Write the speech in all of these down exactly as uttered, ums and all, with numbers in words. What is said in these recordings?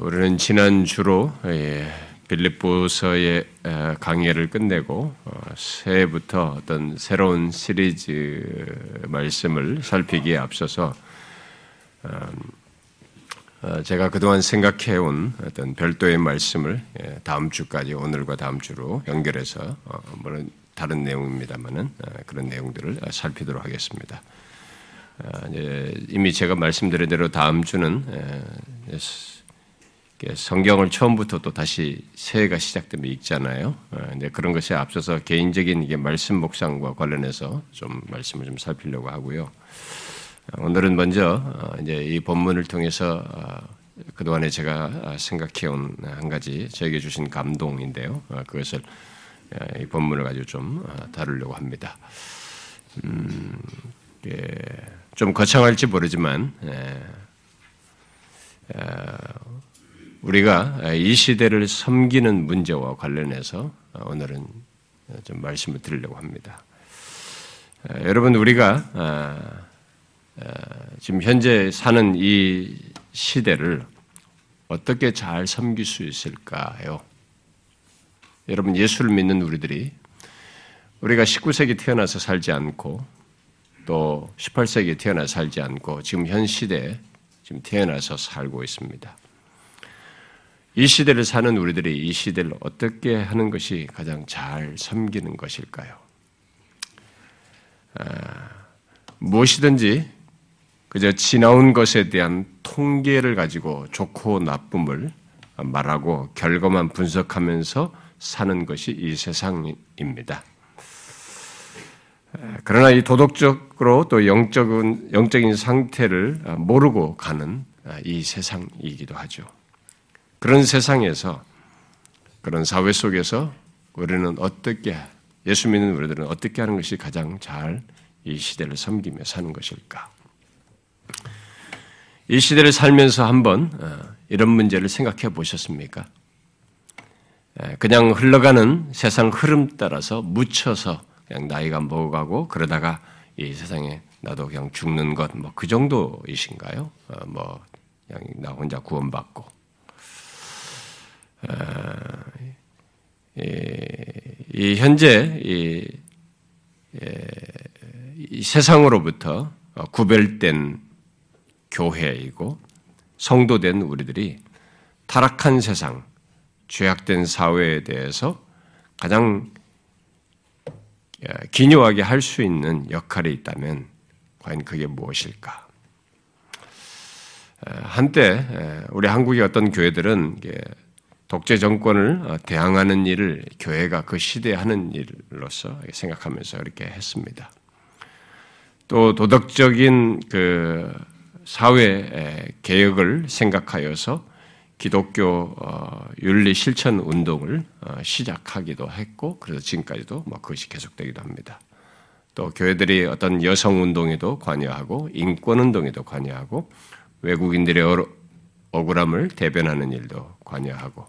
우리는 지난 주로 빌립보서의 강해를 끝내고 새해부터 어떤 새로운 시리즈 말씀을 살피기에 앞서서 제가 그동안 생각해온 어떤 별도의 말씀을 다음 주까지 오늘과 다음 주로 연결해서 물론 다른 내용입니다만은 그런 내용들을 살피도록 하겠습니다. 이미 제가 말씀드린 대로 다음 주는 성경을 처음부터 또 다시 새해가 시작되면 읽잖아요. 근데 그런 것에 앞서서 개인적인 이게 말씀 묵상과 관련해서 좀 말씀을 좀 살피려고 하고요. 오늘은 먼저 이제 이 본문을 통해서 그동안에 제가 생각해온 한 가지 저에게 주신 감동인데요. 그것을 이 본문을 가지고 좀 다루려고 합니다. 음, 예, 좀 거창할지 모르지만. 예, 예, 우리가 이 시대를 섬기는 문제와 관련해서 오늘은 좀 말씀을 드리려고 합니다. 여러분, 우리가 지금 현재 사는 이 시대를 어떻게 잘 섬길 수 있을까요? 여러분, 예수를 믿는 우리들이 우리가 십구 세기 태어나서 살지 않고 또 십팔 세기에 태어나서 살지 않고 지금 현 시대에 지금 태어나서 살고 있습니다. 이 시대를 사는 우리들이 이 시대를 어떻게 하는 것이 가장 잘 섬기는 것일까요? 아, 무엇이든지 그저 지나온 것에 대한 통계를 가지고 좋고 나쁨을 말하고 결과만 분석하면서 사는 것이 이 세상입니다. 그러나 이 도덕적으로 또 영적인, 영적인 상태를 모르고 가는 이 세상이기도 하죠. 그런 세상에서, 그런 사회 속에서 우리는 어떻게, 예수 믿는 우리들은 어떻게 하는 것이 가장 잘 이 시대를 섬기며 사는 것일까? 이 시대를 살면서 한번 이런 문제를 생각해 보셨습니까? 그냥 흘러가는 세상 흐름 따라서 묻혀서 그냥 나이가 먹어가고 그러다가 이 세상에 나도 그냥 죽는 것 뭐 그 정도이신가요? 뭐 그냥 나 혼자 구원받고. 이 현재 이, 이 세상으로부터 구별된 교회이고 성도된 우리들이 타락한 세상, 죄악된 사회에 대해서 가장 기묘하게 할 수 있는 역할이 있다면 과연 그게 무엇일까? 한때 우리 한국의 어떤 교회들은 독재 정권을 대항하는 일을 교회가 그 시대에 하는 일로서 생각하면서 이렇게 했습니다. 또 도덕적인 그 사회 개혁을 생각하여서 기독교 윤리 실천 운동을 시작하기도 했고, 그래서 지금까지도 뭐 그것이 계속되기도 합니다. 또 교회들이 어떤 여성 운동에도 관여하고 인권 운동에도 관여하고 외국인들의 어, 억울함을 대변하는 일도 관여하고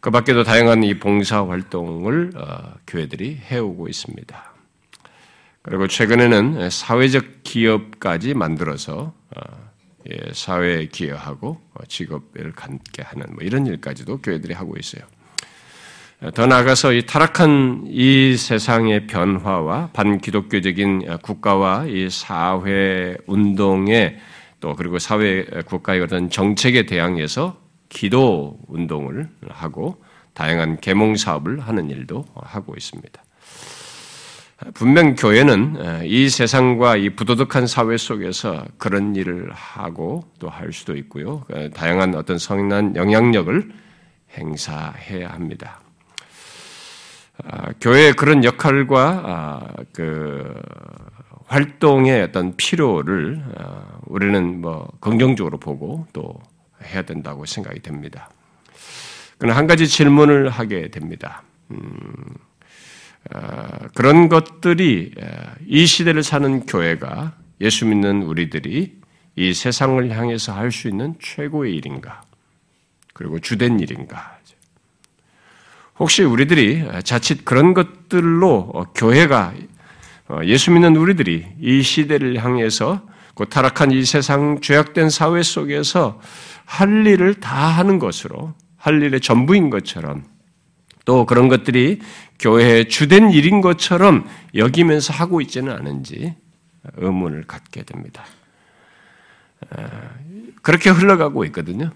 그 밖에도 다양한 이 봉사활동을 어, 교회들이 해오고 있습니다. 그리고 최근에는 사회적 기업까지 만들어서 어, 예, 사회에 기여하고 어, 직업을 갖게 하는 뭐 이런 일까지도 교회들이 하고 있어요. 더 나아가서 이 타락한 이 세상의 변화와 반기독교적인 국가와 이 사회운동의 또 그리고 사회 국가의 어떤 정책에 대항해서 기도 운동을 하고 다양한 계몽 사업을 하는 일도 하고 있습니다. 분명 교회는 이 세상과 이 부도덕한 사회 속에서 그런 일을 하고 또 할 수도 있고요. 다양한 어떤 선한 영향력을 행사해야 합니다. 교회의 그런 역할과 그 활동의 어떤 필요를 우리는 뭐 긍정적으로 보고 또 해야 된다고 생각이 됩니다. 그러나 한 가지 질문을 하게 됩니다. 음, 어, 그런 것들이 이 시대를 사는 교회가 예수 믿는 우리들이 이 세상을 향해서 할 수 있는 최고의 일인가? 그리고 주된 일인가? 혹시 우리들이 자칫 그런 것들로 교회가 예수 믿는 우리들이 이 시대를 향해서 곧 타락한 이 세상 죄악된 사회 속에서 할 일을 다 하는 것으로, 할 일의 전부인 것처럼, 또 그런 것들이 교회의 주된 일인 것처럼 여기면서 하고 있지는 않은지 의문을 갖게 됩니다. 그렇게 흘러가고 있거든요.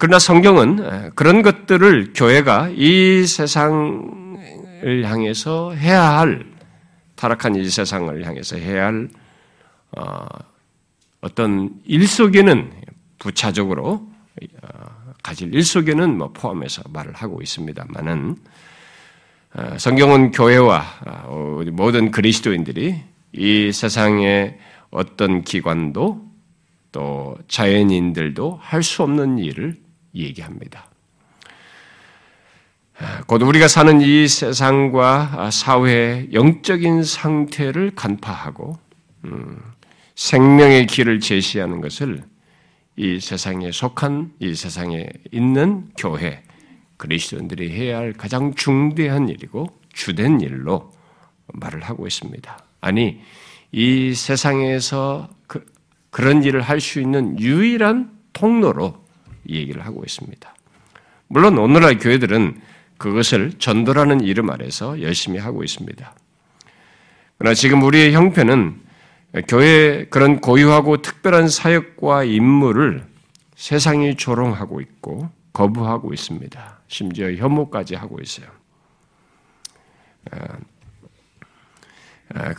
그러나 성경은 그런 것들을 교회가 이 세상을 향해서 해야 할, 타락한 이 세상을 향해서 해야 할 어떤 일 속에는 부차적으로 가질 일 속에는 뭐 포함해서 말을 하고 있습니다만은, 성경은 교회와 모든 그리스도인들이 이 세상의 어떤 기관도 또 자연인들도 할 수 없는 일을 얘기합니다. 곧 우리가 사는 이 세상과 사회의 영적인 상태를 간파하고 음, 생명의 길을 제시하는 것을 이 세상에 속한, 이 세상에 있는 교회, 그리스도인들이 해야 할 가장 중대한 일이고 주된 일로 말을 하고 있습니다. 아니, 이 세상에서 그, 그런 일을 할 수 있는 유일한 통로로 이 얘기를 하고 있습니다. 물론 오늘날 교회들은 그것을 전도라는 이름 아래서 열심히 하고 있습니다. 그러나 지금 우리의 형편은 교회의 그런 고유하고 특별한 사역과 임무를 세상이 조롱하고 있고 거부하고 있습니다. 심지어 혐오까지 하고 있어요.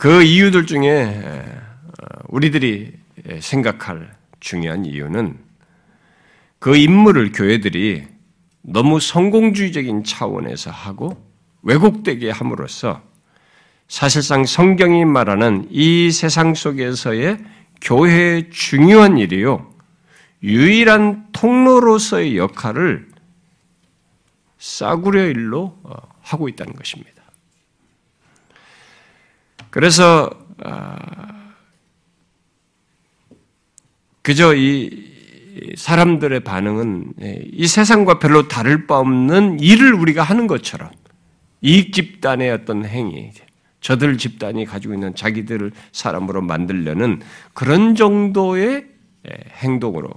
그 이유들 중에 우리들이 생각할 중요한 이유는 그 임무를 교회들이 너무 성공주의적인 차원에서 하고 왜곡되게 함으로써 사실상 성경이 말하는 이 세상 속에서의 교회의 중요한 일이요, 유일한 통로로서의 역할을 싸구려 일로 하고 있다는 것입니다. 그래서 그저 이 사람들의 반응은 이 세상과 별로 다를 바 없는 일을 우리가 하는 것처럼, 이익 집단의 어떤 행위, 저들 집단이 가지고 있는 자기들을 사람으로 만들려는 그런 정도의 행동으로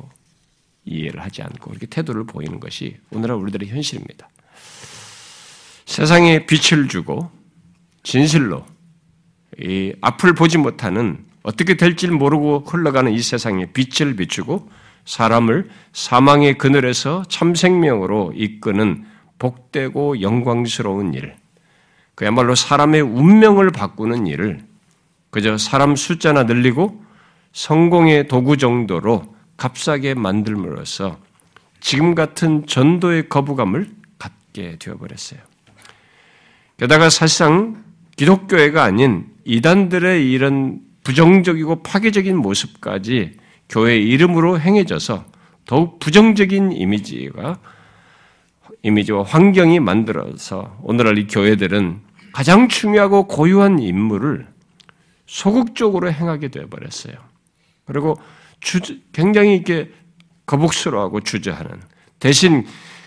이해를 하지 않고 이렇게 태도를 보이는 것이 오늘날 우리들의 현실입니다. 세상에 빛을 주고 진실로 이 앞을 보지 못하는, 어떻게 될지 모르고 흘러가는 이 세상에 빛을 비추고 사람을 사망의 그늘에서 참생명으로 이끄는 복되고 영광스러운 일, 그야말로 사람의 운명을 바꾸는 일을 그저 사람 숫자나 늘리고 성공의 도구 정도로 값싸게 만들므로써 지금 같은 전도의 거부감을 갖게 되어버렸어요. 게다가 사실상 기독교회가 아닌 이단들의 이런 부정적이고 파괴적인 모습까지 교회의 이름으로 행해져서 더욱 부정적인 이미지가, 이미지와 환경이 만들어서 오늘날 이 교회들은 가장 중요하고 고유한 임무를 소극적으로 행하게 되어버렸어요. 그리고 주저, 굉장히 이렇게 거북스러워하고 주저하는, 대신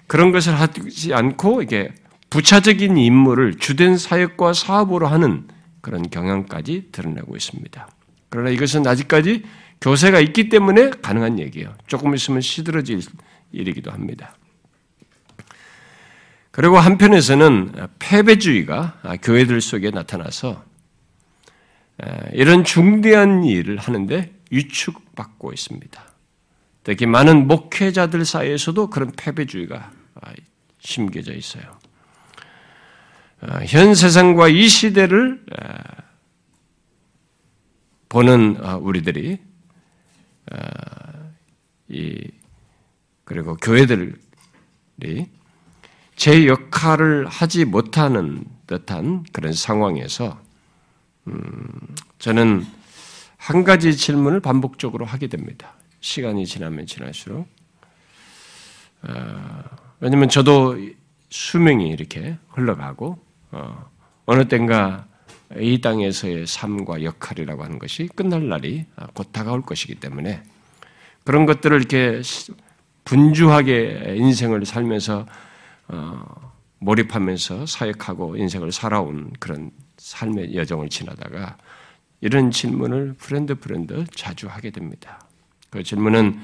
그런 것을 하지 않고 이게 부차적인 임무를 주된 사역과 사업으로 하는 그런 경향까지 드러나고 있습니다. 그러나 이것은 아직까지 교세가 있기 때문에 가능한 얘기예요. 조금 있으면 시들어질 일이기도 합니다. 그리고 한편에서는 패배주의가 교회들 속에 나타나서 이런 중대한 일을 하는데 위축받고 있습니다. 특히 많은 목회자들 사이에서도 그런 패배주의가 심겨져 있어요. 현 세상과 이 시대를 보는 우리들이, 그리고 교회들이 제 역할을 하지 못하는 듯한 그런 상황에서 저는 한 가지 질문을 반복적으로 하게 됩니다. 시간이 지나면 지날수록. 왜냐하면 저도 수명이 이렇게 흘러가고 어느 땐가 이 땅에서의 삶과 역할이라고 하는 것이 끝날 날이 곧 다가올 것이기 때문에 그런 것들을 이렇게 분주하게 인생을 살면서 어, 몰입하면서 사역하고 인생을 살아온 그런 삶의 여정을 지나다가 이런 질문을 프렌드 프렌드 자주 하게 됩니다. 그 질문은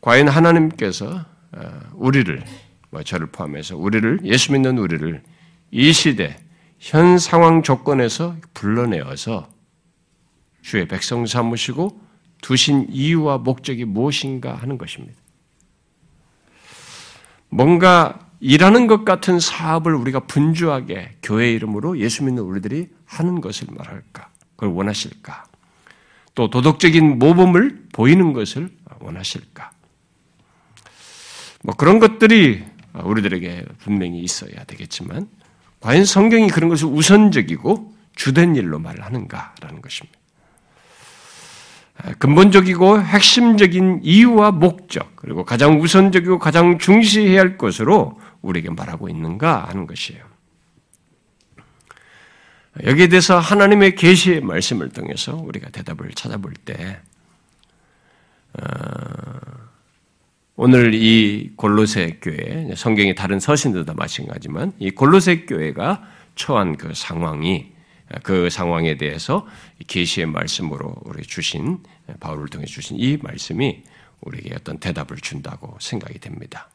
과연 하나님께서 우리를, 뭐 저를 포함해서 우리를, 예수 믿는 우리를 이 시대, 현 상황 조건에서 불러내어서 주의 백성 삼으시고 두신 이유와 목적이 무엇인가 하는 것입니다. 뭔가 일하는 것 같은 사업을 우리가 분주하게 교회 이름으로 예수 믿는 우리들이 하는 것을 말할까? 그걸 원하실까? 또 도덕적인 모범을 보이는 것을 원하실까? 뭐 그런 것들이 우리들에게 분명히 있어야 되겠지만 과연 성경이 그런 것을 우선적이고 주된 일로 말하는가라는 것입니다. 근본적이고 핵심적인 이유와 목적, 그리고 가장 우선적이고 가장 중시해야 할 것으로 우리에게 말하고 있는가 하는 것이에요. 여기에 대해서 하나님의 계시의 말씀을 통해서 우리가 대답을 찾아볼 때 오늘 이 골로새 교회, 성경의 다른 서신들도 마찬가지지만 이 골로새 교회가 처한 그 상황이 그 상황에 대해서 계시의 말씀으로 우리 주신 바울을 통해 주신 이 말씀이 우리에게 어떤 대답을 준다고 생각이 됩니다.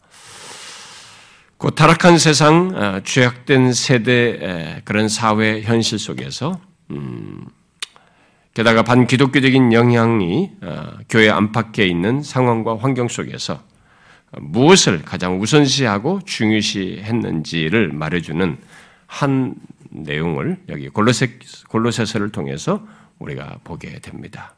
그 타락한 세상, 죄악된 세대, 그런 사회 현실 속에서 음, 게다가 반기독교적인 영향이 교회 안팎에 있는 상황과 환경 속에서 무엇을 가장 우선시하고 중요시했는지를 말해주는 한 내용을 여기 골로새, 골로새서를 통해서 우리가 보게 됩니다.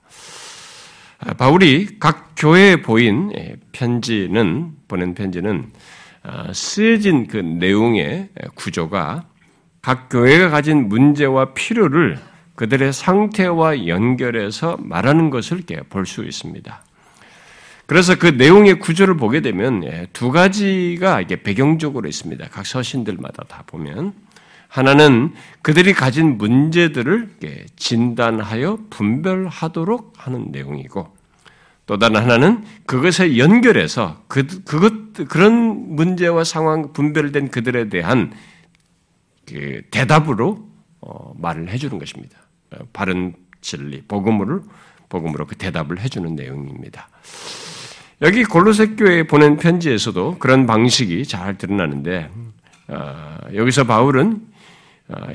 바울이 각 교회에 보인 편지는, 보낸 편지는 쓰여진 그 내용의 구조가 각 교회가 가진 문제와 필요를 그들의 상태와 연결해서 말하는 것을 이렇게 볼 수 있습니다. 그래서 그 내용의 구조를 보게 되면 두 가지가 이게 배경적으로 있습니다. 각 서신들마다 다 보면. 하나는 그들이 가진 문제들을 진단하여 분별하도록 하는 내용이고, 또 다른 하나는 그것에 연결해서 그, 그것, 그런 문제와 상황, 분별된 그들에 대한 그 대답으로 어, 말을 해주는 것입니다. 바른 진리, 복음으로, 복음으로 그 대답을 해주는 내용입니다. 여기 골로새 교회에 보낸 편지에서도 그런 방식이 잘 드러나는데, 어, 여기서 바울은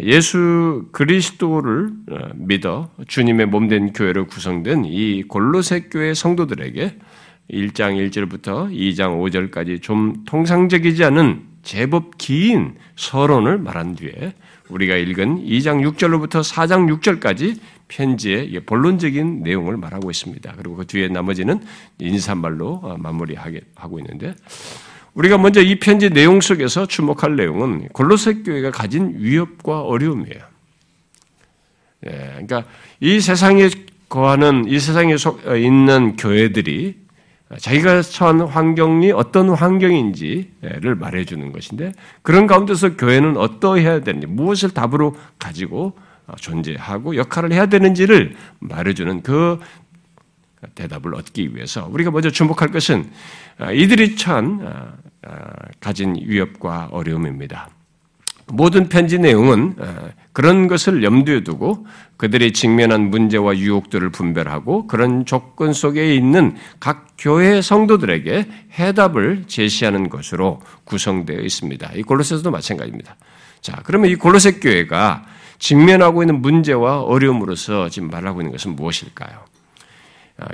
예수 그리스도를 믿어 주님의 몸된 교회로 구성된 이 골로새 교회 성도들에게 일 장 일 절부터 이 장 오 절까지 좀 통상적이지 않은 제법 긴 서론을 말한 뒤에 우리가 읽은 이 장 육 절로부터 사 장 육 절까지 편지의 본론적인 내용을 말하고 있습니다. 그리고 그 뒤에 나머지는 인사말로 마무리하고 있는데, 우리가 먼저 이 편지 내용 속에서 주목할 내용은 골로새 교회가 가진 위협과 어려움이에요. 예, 그러니까 이 세상에 거하는, 이 세상에 있는 교회들이 자기가 처한 환경이 어떤 환경인지를 말해주는 것인데, 그런 가운데서 교회는 어떠해야 되는지, 무엇을 답으로 가지고 존재하고 역할을 해야 되는지를 말해주는 그 대답을 얻기 위해서 우리가 먼저 주목할 것은 이들이 처한 가진 위협과 어려움입니다. 모든 편지 내용은 그런 것을 염두에 두고 그들이 직면한 문제와 유혹들을 분별하고 그런 조건 속에 있는 각 교회 성도들에게 해답을 제시하는 것으로 구성되어 있습니다. 이 골로새서도 마찬가지입니다. 자, 그러면 이 골로새 교회가 직면하고 있는 문제와 어려움으로서 지금 말하고 있는 것은 무엇일까요?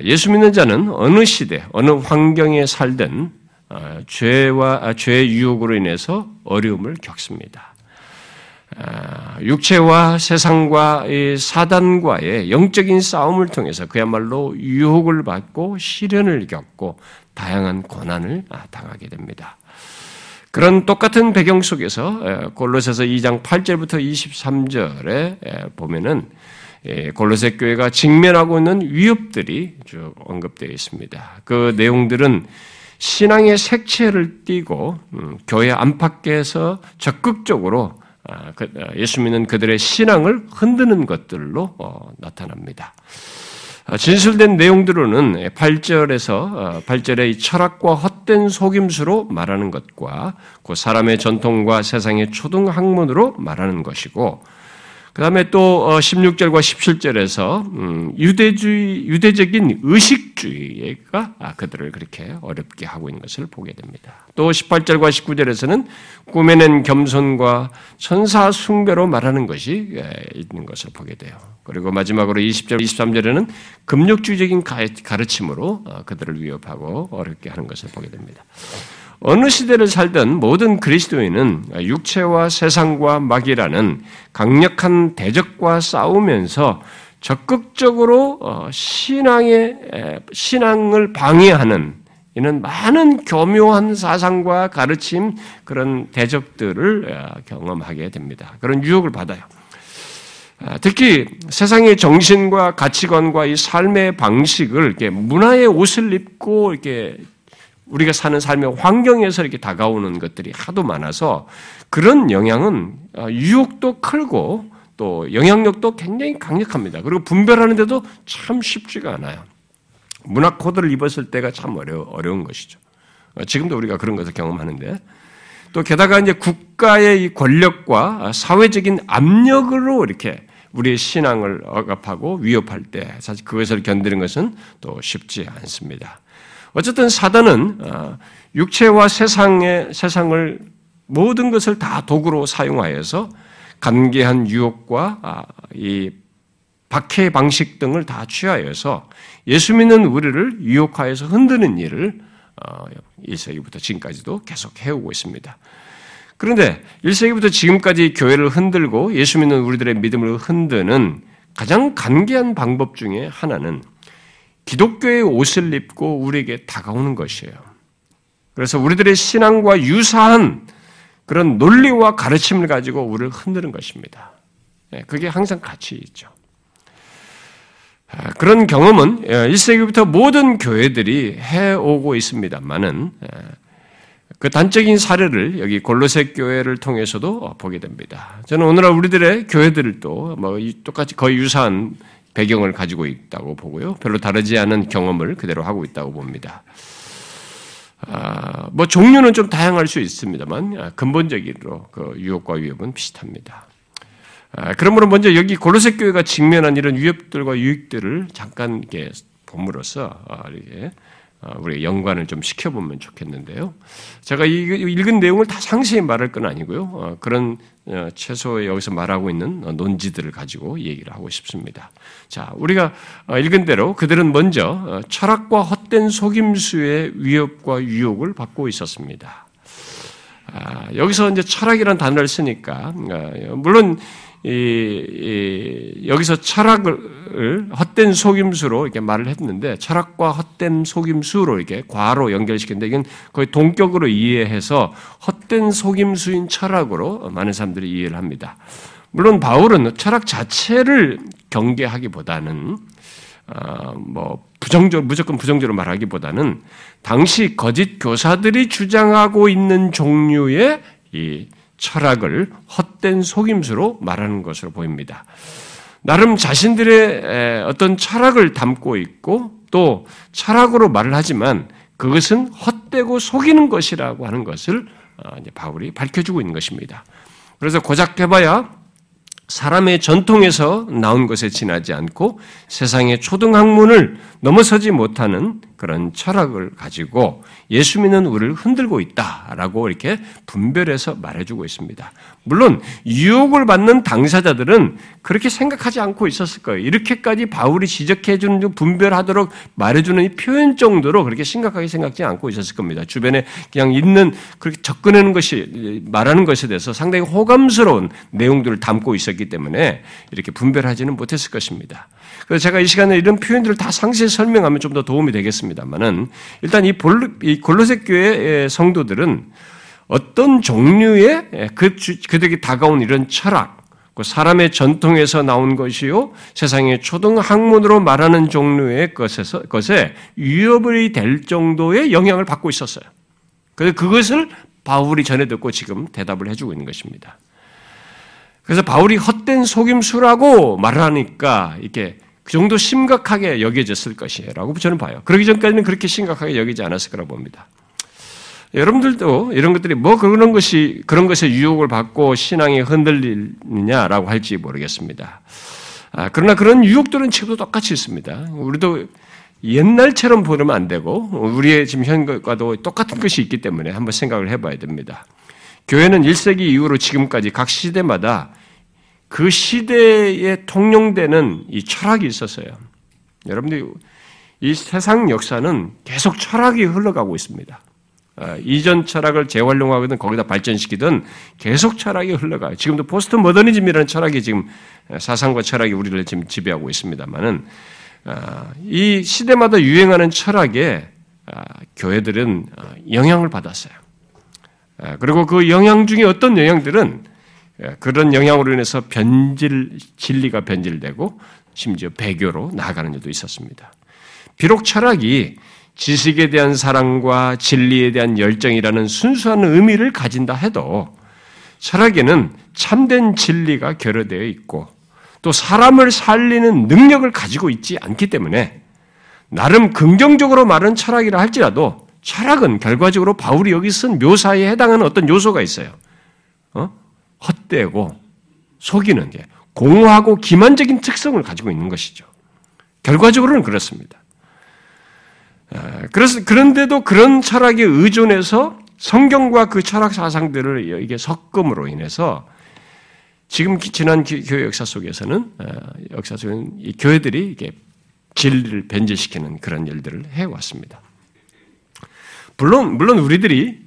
예수 믿는 자는 어느 시대, 어느 환경에 살든 죄와 죄의 유혹으로 인해서 어려움을 겪습니다. 육체와 세상과 사단과의 영적인 싸움을 통해서 그야말로 유혹을 받고 시련을 겪고 다양한 고난을 당하게 됩니다. 그런 똑같은 배경 속에서 골로새서 이 장 팔 절부터 이십삼 절에 보면은 골로새 교회가 직면하고 있는 위협들이 쭉 언급되어 있습니다. 그 내용들은 신앙의 색채를 띠고 교회 안팎에서 적극적으로 예수 믿는 그들의 신앙을 흔드는 것들로 나타납니다. 진술된 내용들로는 팔 절에서 팔 절의 이 철학과 헛된 속임수로 말하는 것과 그 사람의 전통과 세상의 초등 학문으로 말하는 것이고, 그 다음에 또 십육 절과 십칠 절에서 유대주의, 유대적인 의식주의가 그들을 그렇게 어렵게 하고 있는 것을 보게 됩니다. 또 십팔 절과 십구 절에서는 꾸며낸 겸손과 천사 숭배로 말하는 것이 있는 것을 보게 돼요. 그리고 마지막으로 이십 절, 이십삼 절에는 금욕주의적인 가르침으로 그들을 위협하고 어렵게 하는 것을 보게 됩니다. 어느 시대를 살던 모든 그리스도인은 육체와 세상과 마귀라는 강력한 대적과 싸우면서 적극적으로 신앙의, 신앙을 방해하는 이는 많은 교묘한 사상과 가르침 그런 대적들을 경험하게 됩니다. 그런 유혹을 받아요. 특히 세상의 정신과 가치관과 이 삶의 방식을 이렇게 문화의 옷을 입고 이렇게 우리가 사는 삶의 환경에서 이렇게 다가오는 것들이 하도 많아서 그런 영향은 유혹도 크고 또 영향력도 굉장히 강력합니다. 그리고 분별하는데도 참 쉽지가 않아요. 문화 코드를 입었을 때가 참 어려, 어려운 것이죠. 지금도 우리가 그런 것을 경험하는데 또 게다가 이제 국가의 이 권력과 사회적인 압력으로 이렇게 우리의 신앙을 억압하고 위협할 때 사실 그것을 견디는 것은 또 쉽지 않습니다. 어쨌든 사단은 육체와 세상의, 세상을 모든 것을 다 도구로 사용하여서 간계한 유혹과 이 박해 방식 등을 다 취하여서 예수 믿는 우리를 유혹하여서 흔드는 일을 일 세기부터 지금까지도 계속 해오고 있습니다. 그런데 일 세기부터 지금까지 교회를 흔들고 예수 믿는 우리들의 믿음을 흔드는 가장 간계한 방법 중에 하나는 기독교의 옷을 입고 우리에게 다가오는 것이에요. 그래서 우리들의 신앙과 유사한 그런 논리와 가르침을 가지고 우리를 흔드는 것입니다. 그게 항상 같이 있죠. 그런 경험은 일 세기부터 모든 교회들이 해오고 있습니다만은 그 단적인 사례를 여기 골로새 교회를 통해서도 보게 됩니다. 저는 오늘날 우리들의 교회들도 뭐 똑같이 거의 유사한 배경을 가지고 있다고 보고요. 별로 다르지 않은 경험을 그대로 하고 있다고 봅니다. 아, 뭐 종류는 좀 다양할 수 있습니다만 근본적으로 그 유혹과 위협은 비슷합니다. 아, 그러므로 먼저 여기 골로새 교회가 직면한 이런 위협들과 유익들을 잠깐 이렇게 봄으로써 아, 이렇게 우리 연관을 좀 시켜보면 좋겠는데요. 제가 이, 읽은 내용을 다 상세히 말할 건 아니고요. 그런 최소의 여기서 말하고 있는 논지들을 가지고 얘기를 하고 싶습니다. 자, 우리가 읽은 대로 그들은 먼저 철학과 헛된 속임수의 위협과 유혹을 받고 있었습니다. 여기서 이제 철학이라는 단어를 쓰니까 물론 이, 이, 여기서 철학을 헛된 속임수로 이렇게 말을 했는데 철학과 헛된 속임수로 이렇게 과로 연결시켰는데 이건 거의 동격으로 이해해서 헛된 속임수인 철학으로 많은 사람들이 이해를 합니다. 물론 바울은 철학 자체를 경계하기보다는 어, 뭐 부정적 무조건 부정적으로 말하기보다는 당시 거짓 교사들이 주장하고 있는 종류의 이 철학을 헛된 속임수로 말하는 것으로 보입니다. 나름 자신들의 어떤 철학을 담고 있고 또 철학으로 말을 하지만 그것은 헛되고 속이는 것이라고 하는 것을 바울이 밝혀주고 있는 것입니다. 그래서 고작 해봐야 사람의 전통에서 나온 것에 지나지 않고 세상의 초등학문을 넘어서지 못하는 그런 철학을 가지고 예수 믿는 우리를 흔들고 있다라고 이렇게 분별해서 말해주고 있습니다. 물론 유혹을 받는 당사자들은 그렇게 생각하지 않고 있었을 거예요. 이렇게까지 바울이 지적해주는 분별하도록 말해주는 이 표현 정도로 그렇게 심각하게 생각지 않고 있었을 겁니다. 주변에 그냥 있는 그렇게 접근하는 것이 말하는 것에 대해서 상당히 호감스러운 내용들을 담고 있었기 때문에 이렇게 분별하지는 못했을 것입니다. 그래서 제가 이 시간에 이런 표현들을 다 상세히 설명하면 좀 더 도움이 되겠습니다만은 일단 이, 이 골로새 교회의 성도들은 어떤 종류의 그, 그들에게 다가온 이런 철학, 그 사람의 전통에서 나온 것이요 세상의 초등학문으로 말하는 종류의 것에서, 것에 위협이 될 정도의 영향을 받고 있었어요. 그래서 그것을 바울이 전해 듣고 지금 대답을 해주고 있는 것입니다. 그래서 바울이 헛된 속임수라고 말하니까 이렇게 그 정도 심각하게 여겨졌을 것이라고 저는 봐요. 그러기 전까지는 그렇게 심각하게 여기지 않았을 거라고 봅니다. 여러분들도 이런 것들이 뭐 그런 것이, 그런 것에 유혹을 받고 신앙이 흔들리느냐라고 할지 모르겠습니다. 아, 그러나 그런 유혹들은 지금도 똑같이 있습니다. 우리도 옛날처럼 보면 안 되고, 우리의 지금 현과도 똑같은 것이 있기 때문에 한번 생각을 해봐야 됩니다. 교회는 일 세기 이후로 지금까지 각 시대마다 그 시대에 통용되는 이 철학이 있었어요. 여러분들, 이 세상 역사는 계속 철학이 흘러가고 있습니다. 아, 이전 철학을 재활용하거든 거기다 발전시키든 계속 철학이 흘러가요. 지금도 포스트 모더니즘이라는 철학이 지금 사상과 철학이 우리를 지금 지배하고 있습니다만은, 아, 이 시대마다 유행하는 철학에 아, 교회들은 아, 영향을 받았어요. 아, 그리고 그 영향 중에 어떤 영향들은 아, 그런 영향으로 인해서 변질, 진리가 변질되고 심지어 배교로 나아가는 일도 있었습니다. 비록 철학이 지식에 대한 사랑과 진리에 대한 열정이라는 순수한 의미를 가진다 해도 철학에는 참된 진리가 결여되어 있고 또 사람을 살리는 능력을 가지고 있지 않기 때문에 나름 긍정적으로 말하는 철학이라 할지라도 철학은 결과적으로 바울이 여기 쓴 묘사에 해당하는 어떤 요소가 있어요. 어? 헛되고 속이는 게 공허하고 기만적인 특성을 가지고 있는 것이죠. 결과적으로는 그렇습니다. 그래서 그런데도 그런 철학에 의존해서 성경과 그 철학 사상들을 이게 섞음으로 인해서 지금 지난 교회 역사 속에서는 역사 속에는 이 교회들이 이게 진리를 변질시키는 그런 일들을 해왔습니다. 물론 물론 우리들이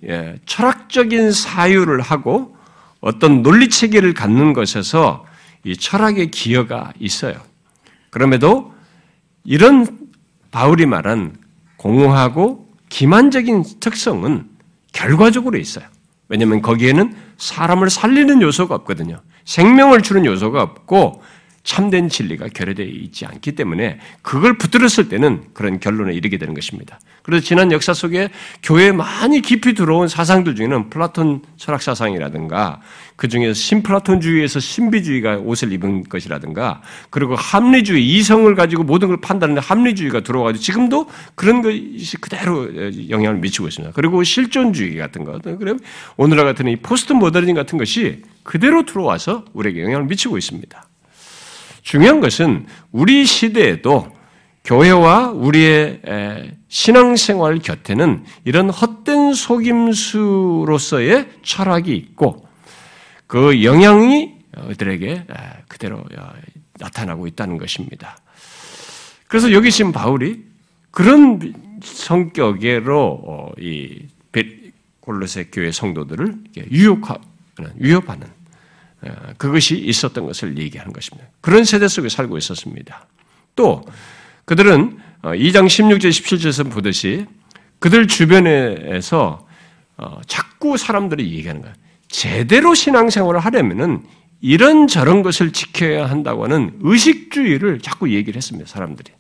철학적인 사유를 하고 어떤 논리 체계를 갖는 것에서 이 철학의 기여가 있어요. 그럼에도 이런 바울이 말한 공허하고 기만적인 특성은 결과적으로 있어요. 왜냐하면 거기에는 사람을 살리는 요소가 없거든요. 생명을 주는 요소가 없고 참된 진리가 결여되어 있지 않기 때문에 그걸 붙들었을 때는 그런 결론에 이르게 되는 것입니다. 그래서 지난 역사 속에 교회에 많이 깊이 들어온 사상들 중에는 플라톤 철학사상이라든가 그중에 신플라톤주의에서 신비주의가 옷을 입은 것이라든가 그리고 합리주의, 이성을 가지고 모든 걸 판단하는 합리주의가 들어와가지고 지금도 그런 것이 그대로 영향을 미치고 있습니다. 그리고 실존주의 같은 것, 오늘날 같은 이 포스트 모더니즘 같은 것이 그대로 들어와서 우리에게 영향을 미치고 있습니다. 중요한 것은 우리 시대에도 교회와 우리의 신앙생활 곁에는 이런 헛된 속임수로서의 철학이 있고 그 영향이 그들에게 그대로 나타나고 있다는 것입니다. 그래서 여기 지금 바울이 그런 성격으로 이 골로새 교회 성도들을 유혹하는, 위협하는 그것이 있었던 것을 얘기하는 것입니다. 그런 세대 속에 살고 있었습니다. 또 그들은 이 장 십육 절 십칠 절에서 보듯이 그들 주변에서 자꾸 사람들이 얘기하는 거예요. 제대로 신앙생활을 하려면은 이런 저런 것을 지켜야 한다고 하는 의식주의를 자꾸 얘기를 했습니다. 사람들이.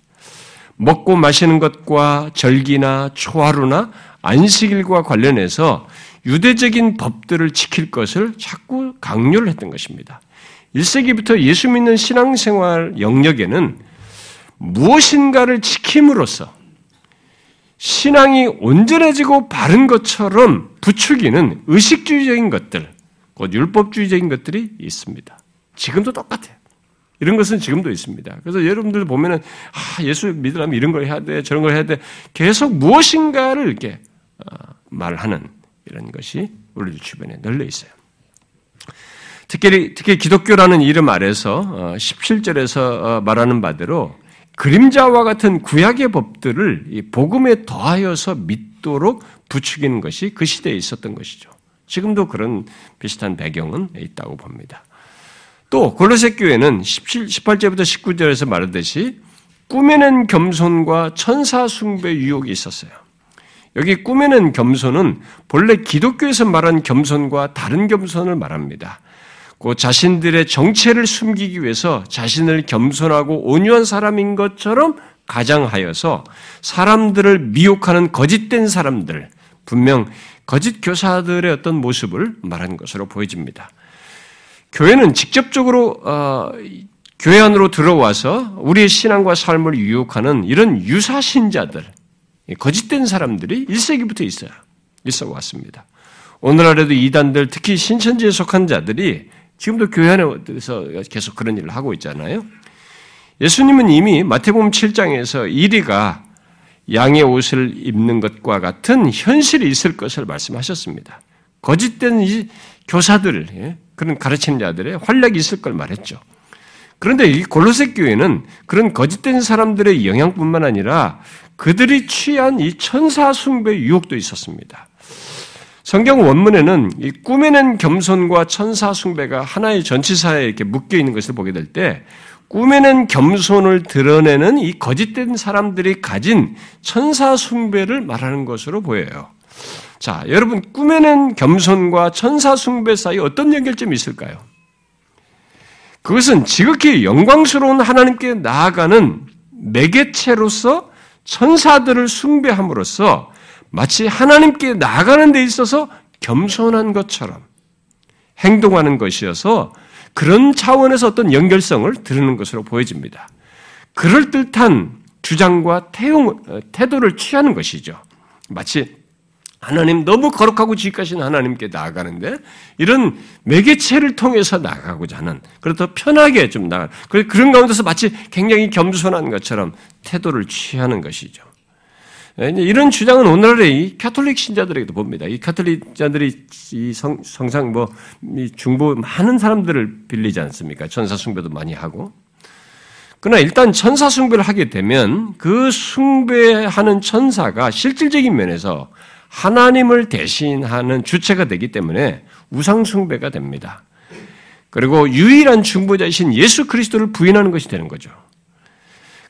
먹고 마시는 것과 절기나 초하루나 안식일과 관련해서 유대적인 법들을 지킬 것을 자꾸 강요를 했던 것입니다. 일 세기부터 예수 믿는 신앙생활 영역에는 무엇인가를 지킴으로써 신앙이 온전해지고 바른 것처럼 부추기는 의식주의적인 것들, 곧 율법주의적인 것들이 있습니다. 지금도 똑같아요. 이런 것은 지금도 있습니다. 그래서 여러분들 보면은, 아, 예수 믿으려면 이런 걸 해야 돼, 저런 걸 해야 돼, 계속 무엇인가를 이렇게 말하는 이런 것이 우리 주변에 널려 있어요. 특히, 특히 기독교라는 이름 아래서 십칠 절에서 말하는 바대로 그림자와 같은 구약의 법들을 복음에 더하여서 믿도록 부추기는 것이 그 시대에 있었던 것이죠. 지금도 그런 비슷한 배경은 있다고 봅니다. 또 골로새 교회는 십칠, 십팔 절부터 십구 절에서 말하듯이 꾸며낸 겸손과 천사 숭배 유혹이 있었어요. 여기 꾸며낸 겸손은 본래 기독교에서 말한 겸손과 다른 겸손을 말합니다. 그 자신들의 정체를 숨기기 위해서 자신을 겸손하고 온유한 사람인 것처럼 가장하여서 사람들을 미혹하는 거짓된 사람들, 분명 거짓 교사들의 어떤 모습을 말한 것으로 보여집니다. 교회는 직접적으로 어, 교회 안으로 들어와서 우리의 신앙과 삶을 유혹하는 이런 유사신자들, 거짓된 사람들이 일 세기부터 있어요. 있어 왔습니다. 오늘날에도 이단들, 특히 신천지에 속한 자들이 지금도 교회 안에서 계속 그런 일을 하고 있잖아요. 예수님은 이미 마태복음 칠 장에서 이리가 양의 옷을 입는 것과 같은 현실이 있을 것을 말씀하셨습니다. 거짓된 이 교사들, 그런 가르치는 자들의 활약이 있을 걸 말했죠. 그런데 이 골로새 교회는 그런 거짓된 사람들의 영향뿐만 아니라 그들이 취한 이 천사 숭배의 유혹도 있었습니다. 성경 원문에는 이 꾸며낸 겸손과 천사 숭배가 하나의 전치사에 이렇게 묶여 있는 것을 보게 될 때 꾸며낸 겸손을 드러내는 이 거짓된 사람들이 가진 천사 숭배를 말하는 것으로 보여요. 자, 여러분, 꾸며낸 겸손과 천사 숭배 사이에 어떤 연결점이 있을까요? 그것은 지극히 영광스러운 하나님께 나아가는 매개체로서 천사들을 숭배함으로써 마치 하나님께 나아가는 데 있어서 겸손한 것처럼 행동하는 것이어서 그런 차원에서 어떤 연결성을 드러내는 것으로 보여집니다. 그럴듯한 주장과 태용, 태도를 취하는 것이죠. 마치 하나님, 너무 거룩하고 지극하신 하나님께 나아가는데 이런 매개체를 통해서 나아가고자 하는, 그래도 편하게 좀 나아가는, 그런 가운데서 마치 굉장히 겸손한 것처럼 태도를 취하는 것이죠. 이런 주장은 오늘날의 이 가톨릭 신자들에게도 봅니다. 이 가톨릭자들이 이 성, 성상 뭐 이 중보 많은 사람들을 빌리지 않습니까? 천사 숭배도 많이 하고. 그러나 일단 천사 숭배를 하게 되면 그 숭배하는 천사가 실질적인 면에서 하나님을 대신하는 주체가 되기 때문에 우상 숭배가 됩니다. 그리고 유일한 중보자이신 예수 그리스도를 부인하는 것이 되는 거죠.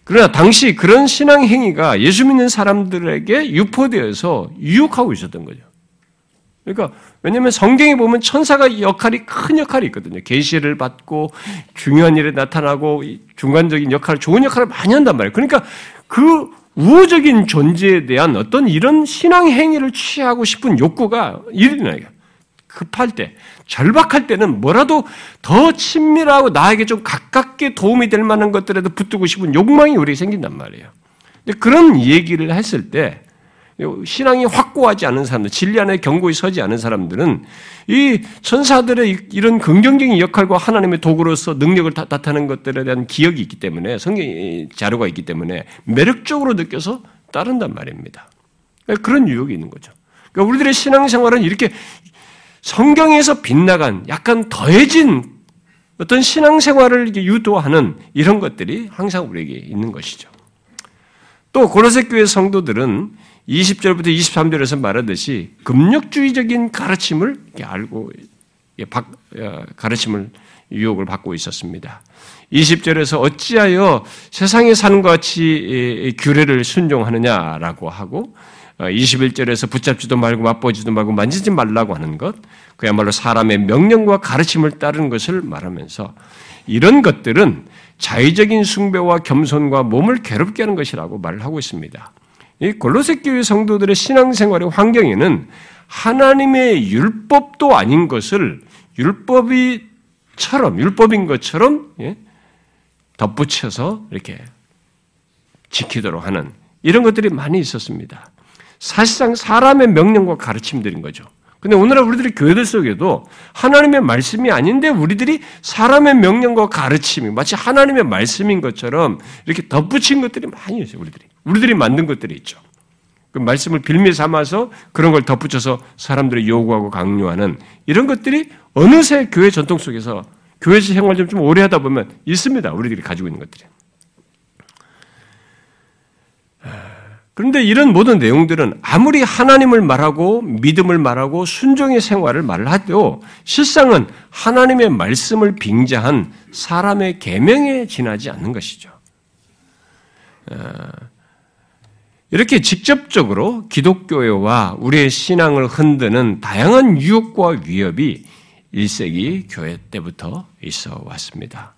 그러나 당시 그런 신앙 행위가 예수 믿는 사람들에게 유포되어서 유혹하고 있었던 거죠. 그러니까 왜냐하면 성경에 보면 천사가 역할이 큰 역할이 있거든요. 계시를 받고 중요한 일에 나타나고 중간적인 역할, 좋은 역할을 많이 한단 말이에요. 그러니까 그 우호적인 존재에 대한 어떤 이런 신앙 행위를 취하고 싶은 욕구가 일어나요. 급할 때, 절박할 때는 뭐라도 더 친밀하고 나에게 좀 가깝게 도움이 될 만한 것들에도 붙들고 싶은 욕망이 우리에게 생긴단 말이에요. 근데 그런 얘기를 했을 때 신앙이 확고하지 않은 사람들, 진리 안에 견고히 서지 않은 사람들은 이 천사들의 이런 긍정적인 역할과 하나님의 도구로서 능력을 나타내는 것들에 대한 기억이 있기 때문에, 성경 자료가 있기 때문에 매력적으로 느껴서 따른단 말입니다. 그런 유혹이 있는 거죠. 그러니까 우리들의 신앙생활은 이렇게 성경에서 빗나간 약간 더해진 어떤 신앙생활을 유도하는 이런 것들이 항상 우리에게 있는 것이죠. 또 골로새 교회 성도들은 이십 절부터 이십삼 절에서 말하듯이 금력주의적인 가르침을 알고 가르침을 유혹을 받고 있었습니다. 이십 절에서 어찌하여 세상에 사는 것 같이 규례를 순종하느냐라고 하고, 이십일 절에서 붙잡지도 말고 맛보지도 말고 만지지 말라고 하는 것, 그야말로 사람의 명령과 가르침을 따르는 것을 말하면서 이런 것들은 자의적인 숭배와 겸손과 몸을 괴롭게 하는 것이라고 말을 하고 있습니다. 이 골로새 교회 성도들의 신앙생활의 환경에는 하나님의 율법도 아닌 것을 율법이처럼, 율법인 것처럼 덧붙여서 이렇게 지키도록 하는 이런 것들이 많이 있었습니다. 사실상 사람의 명령과 가르침들인 거죠. 근데 오늘날 우리들의 교회들 속에도 하나님의 말씀이 아닌데 우리들이 사람의 명령과 가르침이 마치 하나님의 말씀인 것처럼 이렇게 덧붙인 것들이 많이 있어요. 우리들이. 우리들이 만든 것들이 있죠. 그 말씀을 빌미 삼아서 그런 걸 덧붙여서 사람들이 요구하고 강요하는 이런 것들이 어느새 교회 전통 속에서 교회 생활 좀, 좀 오래 하다 보면 있습니다. 우리들이 가지고 있는 것들이. 그런데 이런 모든 내용들은 아무리 하나님을 말하고 믿음을 말하고 순종의 생활을 말해도 실상은 하나님의 말씀을 빙자한 사람의 계명에 지나지 않는 것이죠. 이렇게 직접적으로 기독교와 우리의 신앙을 흔드는 다양한 유혹과 위협이 일 세기 교회 때부터 있어 왔습니다.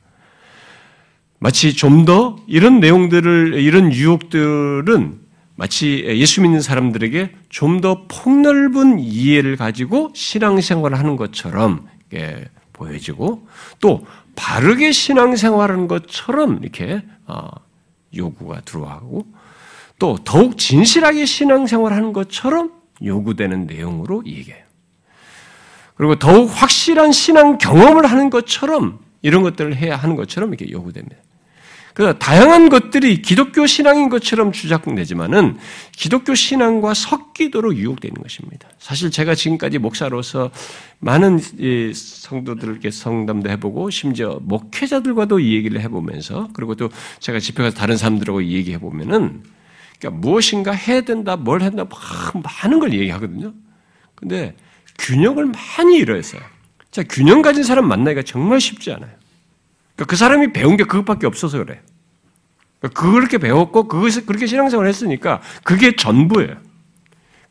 마치 좀 더 이런 내용들을, 이런 유혹들은 마치 예수 믿는 사람들에게 좀 더 폭넓은 이해를 가지고 신앙생활을 하는 것처럼 이렇게 보여지고, 또 바르게 신앙생활하는 것처럼 이렇게 요구가 들어오고, 또 더욱 진실하게 신앙생활하는 것처럼 요구되는 내용으로 얘기해요. 그리고 더욱 확실한 신앙 경험을 하는 것처럼 이런 것들을 해야 하는 것처럼 이렇게 요구됩니다. 그래서 다양한 것들이 기독교 신앙인 것처럼 주장되지만은 기독교 신앙과 섞이도록 유혹되는 것입니다. 사실 제가 지금까지 목사로서 많은 성도들께 상담도 해보고 심지어 목회자들과도 이 얘기를 해보면서 그리고 또 제가 집회 가서 다른 사람들하고 이 얘기해보면은 그러니까 무엇인가 해야 된다, 뭘 해야 된다, 막 많은 걸 얘기하거든요. 근데 균형을 많이 잃어했어요. 자, 균형 가진 사람 만나기가 정말 쉽지 않아요. 그 사람이 배운 게 그것밖에 없어서 그래요. 그렇게 배웠고 그것을 그렇게 신앙생활을 했으니까 그게 전부예요.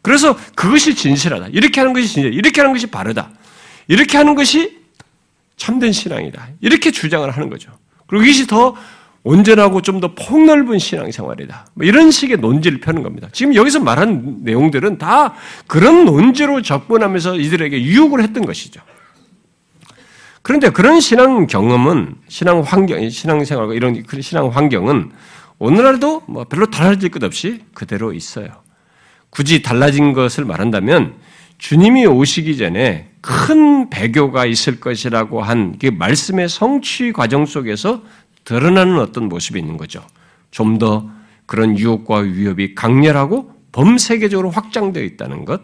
그래서 그것이 진실하다. 이렇게 하는 것이 진실하다. 이렇게 하는 것이 바르다. 이렇게 하는 것이 참된 신앙이다. 이렇게 주장을 하는 거죠. 그리고 이것이 더 온전하고 좀 더 폭넓은 신앙생활이다. 뭐 이런 식의 논지를 펴는 겁니다. 지금 여기서 말한 내용들은 다 그런 논지로 접근하면서 이들에게 유혹을 했던 것이죠. 그런데 그런 신앙 경험은, 신앙 환경, 신앙생활과 이런 신앙 환경은 오늘날도 뭐 별로 달라질 것 없이 그대로 있어요. 굳이 달라진 것을 말한다면 주님이 오시기 전에 큰 배교가 있을 것이라고 한 그 말씀의 성취 과정 속에서 드러나는 어떤 모습이 있는 거죠. 좀 더 그런 유혹과 위협이 강렬하고 범세계적으로 확장되어 있다는 것.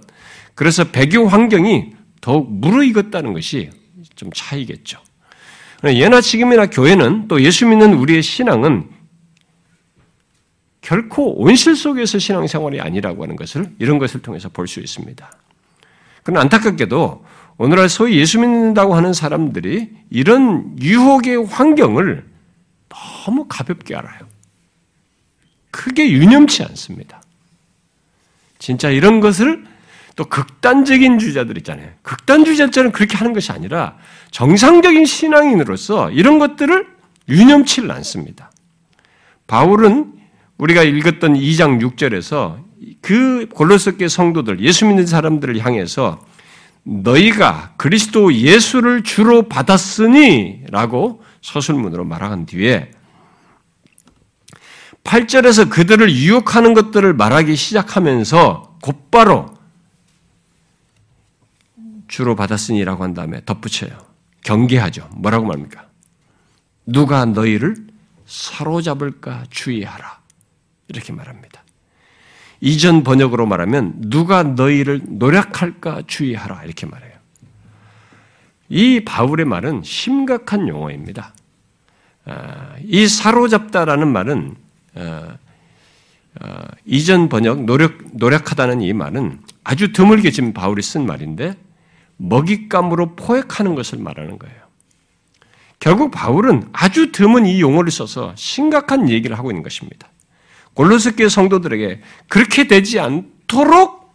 그래서 배교 환경이 더욱 무르익었다는 것이 좀 차이겠죠. 예나 지금이나 교회는 또 예수 믿는 우리의 신앙은 결코 온실 속에서 신앙생활이 아니라고 하는 것을 이런 것을 통해서 볼 수 있습니다. 그러나 안타깝게도 오늘날 소위 예수 믿는다고 하는 사람들이 이런 유혹의 환경을 너무 가볍게 알아요. 크게 유념치 않습니다. 진짜 이런 것을 또 극단적인 주의자들 있잖아요. 극단주의자들은 그렇게 하는 것이 아니라 정상적인 신앙인으로서 이런 것들을 유념치를 않습니다. 바울은 우리가 읽었던 이 장 육 절에서 그 골로새계 성도들, 예수 믿는 사람들을 향해서 너희가 그리스도 예수를 주로 받았으니 라고 서술문으로 말한 뒤에 팔 절에서 그들을 유혹하는 것들을 말하기 시작하면서 곧바로 주로 받았으니라고 한 다음에 덧붙여요. 경계하죠. 뭐라고 말합니까? 누가 너희를 사로잡을까 주의하라. 이렇게 말합니다. 이전 번역으로 말하면 누가 너희를 노략할까 주의하라. 이렇게 말해요. 이 바울의 말은 심각한 용어입니다. 이 사로잡다라는 말은 이전 번역 노력, 노략하다는 이 말은 아주 드물게 지금 바울이 쓴 말인데 먹잇감으로 포획하는 것을 말하는 거예요. 결국 바울은 아주 드문 이 용어를 써서 심각한 얘기를 하고 있는 것입니다. 골로새계 성도들에게 그렇게 되지 않도록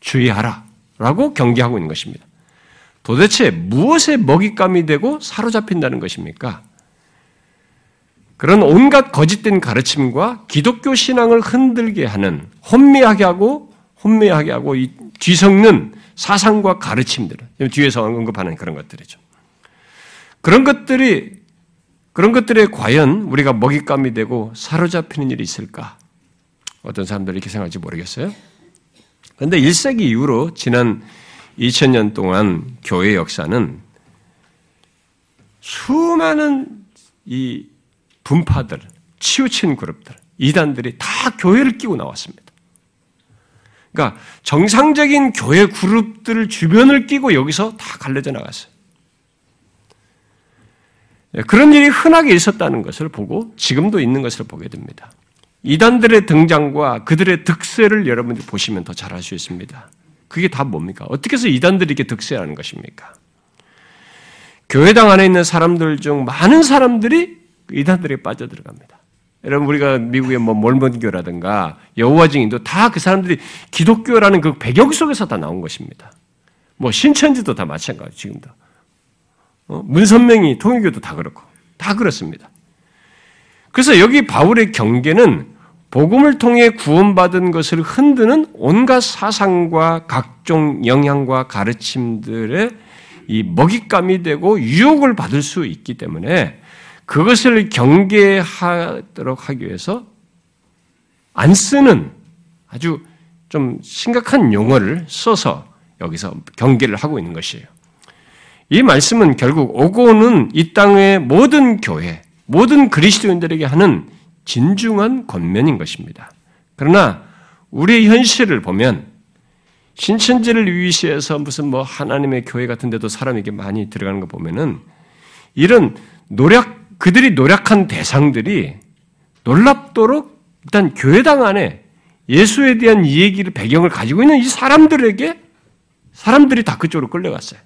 주의하라 라고 경계하고 있는 것입니다. 도대체 무엇에 먹잇감이 되고 사로잡힌다는 것입니까? 그런 온갖 거짓된 가르침과 기독교 신앙을 흔들게 하는 혼미하게 하고 혼미하게 하고 이 뒤섞는 사상과 가르침들, 뒤에서 언급하는 그런 것들이죠. 그런 것들이, 그런 것들에 과연 우리가 먹잇감이 되고 사로잡히는 일이 있을까? 어떤 사람들이 이렇게 생각할지 모르겠어요. 그런데 일 세기 이후로 지난 이천 년 동안 교회 역사는 수많은 이 분파들, 치우친 그룹들, 이단들이 다 교회를 끼고 나왔습니다. 그러니까 정상적인 교회 그룹들 주변을 끼고 여기서 다 갈려져 나갔어요. 그런 일이 흔하게 있었다는 것을 보고 지금도 있는 것을 보게 됩니다. 이단들의 등장과 그들의 득세를 여러분들이 보시면 더 잘 알 수 있습니다. 그게 다 뭡니까? 어떻게 해서 이단들이 이렇게 득세하는 것입니까? 교회당 안에 있는 사람들 중 많은 사람들이 이단들에 빠져들어갑니다. 여러분 우리가 미국의 뭐 몰몬교라든가 여호와 증인도 다 그 사람들이 기독교라는 그 배경 속에서 다 나온 것입니다. 뭐 신천지도 다 마찬가지 지금도 어? 문선명이 통일교도 다 그렇고 다 그렇습니다. 그래서 여기 바울의 경계는 복음을 통해 구원받은 것을 흔드는 온갖 사상과 각종 영향과 가르침들의 이 먹잇감이 되고 유혹을 받을 수 있기 때문에. 그것을 경계하도록 하기 위해서 안 쓰는 아주 좀 심각한 용어를 써서 여기서 경계를 하고 있는 것이에요. 이 말씀은 결국 오고는 이 땅의 모든 교회, 모든 그리스도인들에게 하는 진중한 권면인 것입니다. 그러나 우리의 현실을 보면 신천지를 유의시해서 무슨 뭐 하나님의 교회 같은 데도 사람에게 많이 들어가는 거 보면은 이런 노력, 그들이 노력한 대상들이 놀랍도록 일단 교회당 안에 예수에 대한 이 얘기를 배경을 가지고 있는 이 사람들에게 사람들이 다 그쪽으로 끌려갔어요.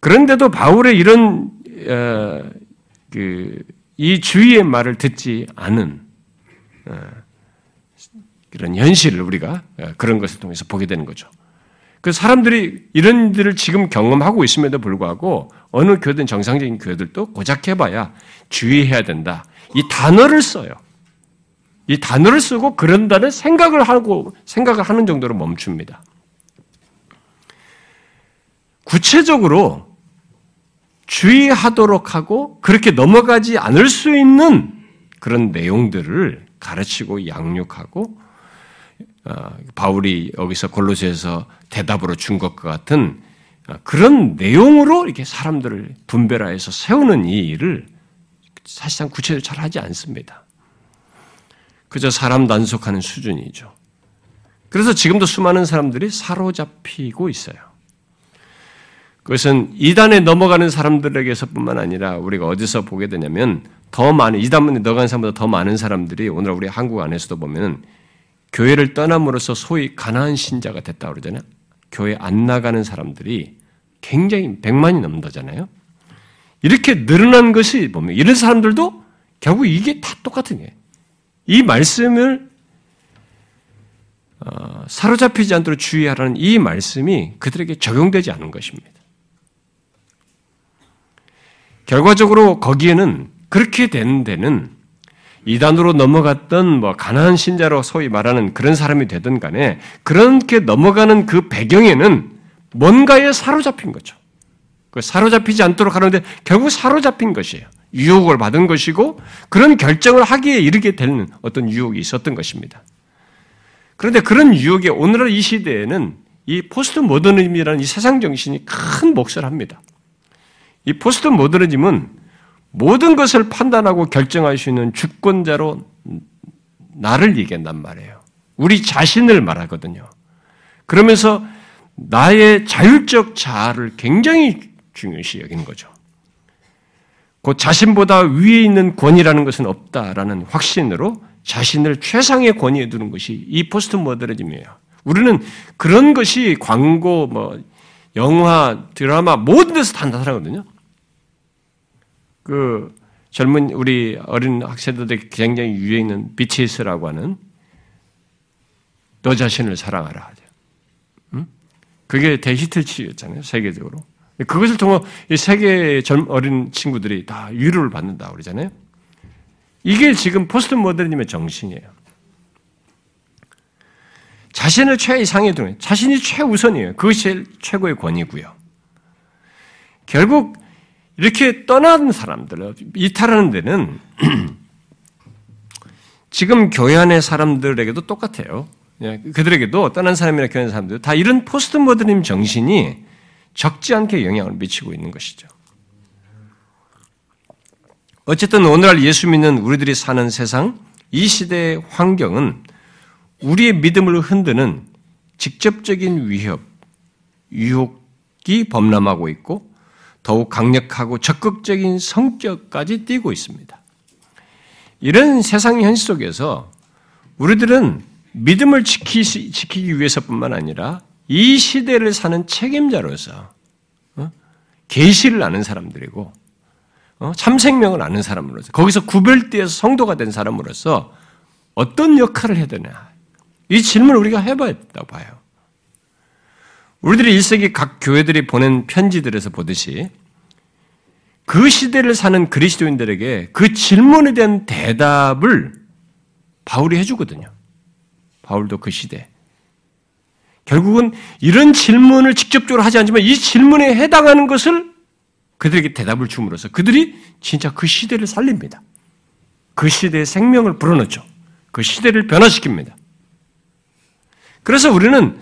그런데도 바울의 이런 어, 그, 이 주의의 말을 듣지 않은 어, 그런 현실을 우리가 어, 그런 것을 통해서 보게 되는 거죠. 그 사람들이 이런 일들을 지금 경험하고 있음에도 불구하고 어느 교회든 정상적인 교회들도 고작 해봐야 주의해야 된다. 이 단어를 써요. 이 단어를 쓰고 그런다는 생각을 하고 생각을 하는 정도로 멈춥니다. 구체적으로 주의하도록 하고 그렇게 넘어가지 않을 수 있는 그런 내용들을 가르치고 양육하고 바울이 여기서 골로새에서 대답으로 준 것과 같은 그런 내용으로 이렇게 사람들을 분별하여서 세우는 이 일을 사실상 구체적으로 잘 하지 않습니다. 그저 사람 단속하는 수준이죠. 그래서 지금도 수많은 사람들이 사로잡히고 있어요. 그것은 이단에 넘어가는 사람들에게서뿐만 아니라 우리가 어디서 보게 되냐면 더 많은, 이단에 넘어가는 사람보다 더 많은 사람들이 오늘 우리 한국 안에서도 보면 교회를 떠남으로써 소위 가나안 신자가 됐다고 그러잖아요. 교회 안 나가는 사람들이 굉장히 백만이 넘는다잖아요. 이렇게 늘어난 것이 보면 이런 사람들도 결국 이게 다 똑같은 거예요. 이 말씀을 어, 사로잡히지 않도록 주의하라는 이 말씀이 그들에게 적용되지 않은 것입니다. 결과적으로 거기에는 그렇게 된 데는 이단으로 넘어갔던 뭐 가나안 신자로 소위 말하는 그런 사람이 되든 간에 그렇게 넘어가는 그 배경에는 뭔가에 사로잡힌 거죠. 그 사로잡히지 않도록 하는데 결국 사로잡힌 것이에요. 유혹을 받은 것이고 그런 결정을 하기에 이르게 되는 어떤 유혹이 있었던 것입니다. 그런데 그런 유혹에 오늘날 이 시대에는 이 포스트 모더니즘이라는 이 세상 정신이 큰 몫을 합니다. 이 포스트 모더니즘은 모든 것을 판단하고 결정할 수 있는 주권자로 나를 얘기한단 말이에요. 우리 자신을 말하거든요. 그러면서 나의 자율적 자아를 굉장히 중요시 여기는 거죠. 곧 자신보다 위에 있는 권위라는 것은 없다라는 확신으로 자신을 최상의 권위에 두는 것이 이 포스트 모더니즘이에요. 우리는 그런 것이 광고, 뭐 영화, 드라마 모든 데서 다 나타나거든요. 그 젊은 우리 어린 학생들에게 굉장히 유행 있는 비티에스라고 하는 너 자신을 사랑하라. 응? 그게 대히트치였잖아요, 세계적으로. 그것을 통해 이 세계의 젊 어린 친구들이 다 위로를 받는다 그러잖아요. 이게 지금 포스트 모더니즘의 정신이에요. 자신을 최상에 두는, 자신이 최우선이에요. 그것이 제일 최고의 권위고요. 결국 이렇게 떠난 사람들, 이탈하는 데는 지금 교회 안의 사람들에게도 똑같아요. 그들에게도 떠난 사람이나 교회 안의 사람들 다 이런 포스트 모더니즘 정신이 적지 않게 영향을 미치고 있는 것이죠. 어쨌든 오늘날 예수 믿는 우리들이 사는 세상, 이 시대의 환경은 우리의 믿음을 흔드는 직접적인 위협, 유혹이 범람하고 있고 더욱 강력하고 적극적인 성격까지 띠고 있습니다. 이런 세상의 현실 속에서 우리들은 믿음을 지키, 지키기 위해서뿐만 아니라 이 시대를 사는 책임자로서 어? 계시를 아는 사람들이고 어? 참생명을 아는 사람으로서 거기서 구별되어서 성도가 된 사람으로서 어떤 역할을 해야 되냐 이 질문을 우리가 해봐야 된다고 봐요. 우리들이 일 세기 각 교회들이 보낸 편지들에서 보듯이 그 시대를 사는 그리스도인들에게 그 질문에 대한 대답을 바울이 해주거든요. 바울도 그 시대 결국은 이런 질문을 직접적으로 하지 않지만 이 질문에 해당하는 것을 그들에게 대답을 줌으로써 그들이 진짜 그 시대를 살립니다. 그 시대의 생명을 불어넣죠. 그 시대를 변화시킵니다. 그래서 우리는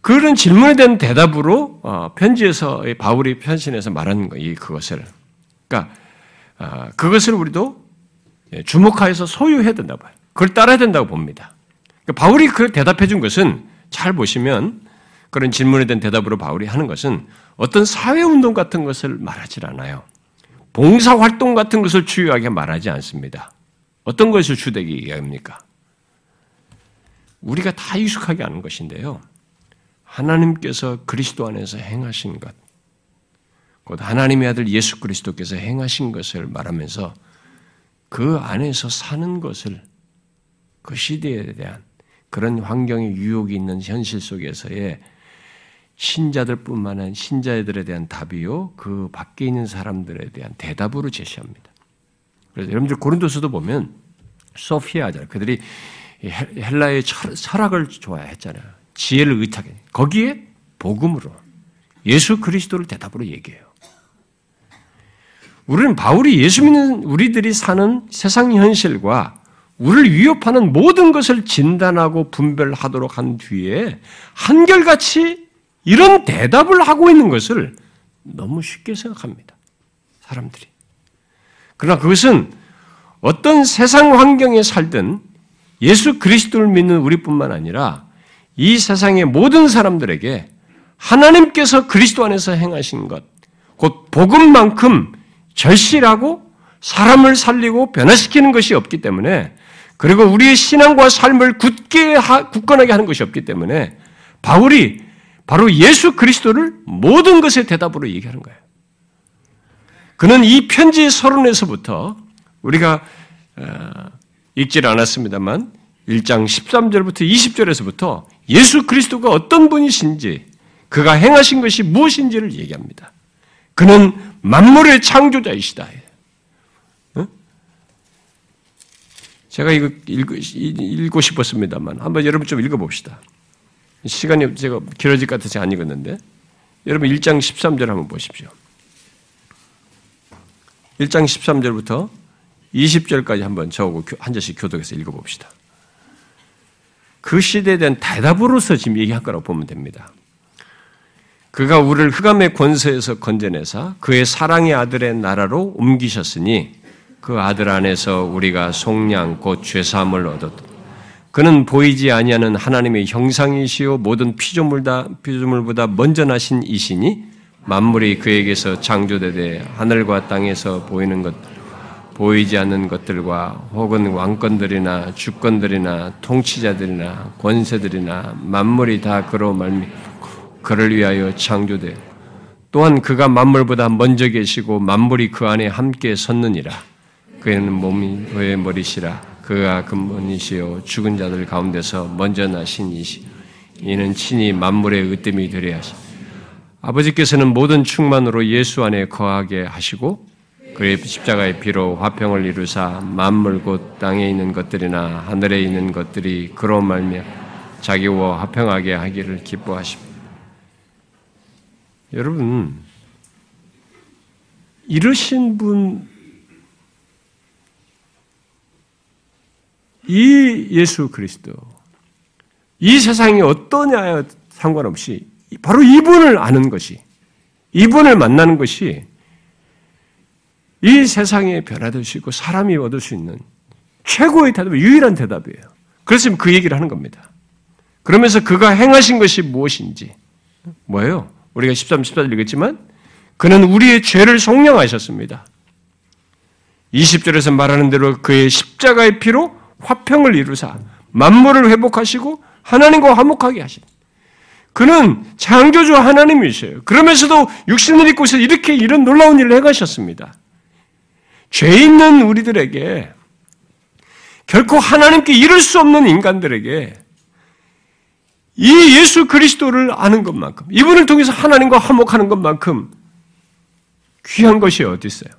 그런 질문에 대한 대답으로 편지에서 바울이 편신에서 말하는 이 그것을 그러니까 그것을 우리도 주목하여서 소유해야 된다고 봐요. 그걸 따라야 된다고 봅니다. 그러니까 바울이 그걸 대답해 준 것은 잘 보시면 그런 질문에 대한 대답으로 바울이 하는 것은 어떤 사회운동 같은 것을 말하지 않아요. 봉사활동 같은 것을 주요하게 말하지 않습니다. 어떤 것을 주되게 얘기합니까? 우리가 다 익숙하게 아는 것인데요. 하나님께서 그리스도 안에서 행하신 것, 곧 하나님의 아들 예수 그리스도께서 행하신 것을 말하면서 그 안에서 사는 것을 그 시대에 대한 그런 환경의 유혹이 있는 현실 속에서의 신자들뿐만 아니라 신자들에 대한 답이요 그 밖에 있는 사람들에 대한 대답으로 제시합니다. 그래서 여러분들 고린도서도 보면 소피아잖아요. 그들이 헬라의 철학을 좋아했잖아요. 지혜를 의탁해. 거기에 복음으로 예수 그리스도를 대답으로 얘기해요. 우리는 바울이 예수 믿는 우리들이 사는 세상 현실과 우리를 위협하는 모든 것을 진단하고 분별하도록 한 뒤에 한결같이 이런 대답을 하고 있는 것을 너무 쉽게 생각합니다. 사람들이. 그러나 그것은 어떤 세상 환경에 살든 예수 그리스도를 믿는 우리뿐만 아니라 이 세상의 모든 사람들에게 하나님께서 그리스도 안에서 행하신 것, 곧 복음만큼 절실하고 사람을 살리고 변화시키는 것이 없기 때문에 그리고 우리의 신앙과 삶을 굳게 하, 굳건하게 하는 것이 없기 때문에 바울이 바로 예수 그리스도를 모든 것의 대답으로 얘기하는 거예요. 그는 이 편지의 서론에서부터 우리가 읽질 않았습니다만 일 장 십삼 절부터 이십 절에서부터 예수 그리스도가 어떤 분이신지 그가 행하신 것이 무엇인지를 얘기합니다. 그는 만물의 창조자이시다. 제가 이거 읽고, 읽고 싶었습니다만 한번 여러분 좀 읽어봅시다. 시간이 제가 길어질 것 같아서 안 읽었는데 여러분 일 장 십삼 절 한번 보십시오. 일 장 십삼 절부터 이십 절까지 한번 저하고 한 절씩 교독해서 읽어봅시다. 그 시대에 대한 대답으로서 지금 얘기한 거라고 보면 됩니다. 그가 우리를 흑암의 권세에서 건져내사 그의 사랑의 아들의 나라로 옮기셨으니 그 아들 안에서 우리가 속량 곧 죄사함을 얻었다. 그는 보이지 아니하는 하나님의 형상이시요 모든 피조물다, 피조물보다 먼저 나신 이시니 만물이 그에게서 창조되되 하늘과 땅에서 보이는 것 보이지 않는 것들과 혹은 왕권들이나 주권들이나 통치자들이나 권세들이나 만물이 다 그로 말미암아 그를 위하여 창조되어 또한 그가 만물보다 먼저 계시고 만물이 그 안에 함께 섰느니라. 그는 몸이 그의 머리시라. 그가 근본이시요 죽은 자들 가운데서 먼저 나신 이시 이는 친히 만물의 으뜸이 되려 하시 아버지께서는 모든 충만으로 예수 안에 거하게 하시고 그의 십자가의 피로 화평을 이루사 만물 곧 땅에 있는 것들이나 하늘에 있는 것들이 그로 말미암아 자기와 화평하게 하기를 기뻐하십니다. 여러분 이러신 분 이 예수 그리스도 이 세상이 어떠냐에 상관없이 바로 이분을 아는 것이 이분을 만나는 것이 이 세상에 변화될 수 있고 사람이 얻을 수 있는 최고의 대답, 유일한 대답이에요. 그래서 그 얘기를 하는 겁니다. 그러면서 그가 행하신 것이 무엇인지 뭐예요? 우리가 십삼, 십사 절 읽었지만 그는 우리의 죄를 속량하셨습니다. 이십 절에서 말하는 대로 그의 십자가의 피로 화평을 이루사 만물을 회복하시고 하나님과 화목하게 하신 그는 창조주 하나님이세요. 그러면서도 육신을 입고서 이렇게 이런 놀라운 일을 해가셨습니다. 죄 있는 우리들에게 결코 하나님께 이룰 수 없는 인간들에게 이 예수 그리스도를 아는 것만큼 이분을 통해서 하나님과 화목하는 것만큼 귀한 것이 어디 있어요?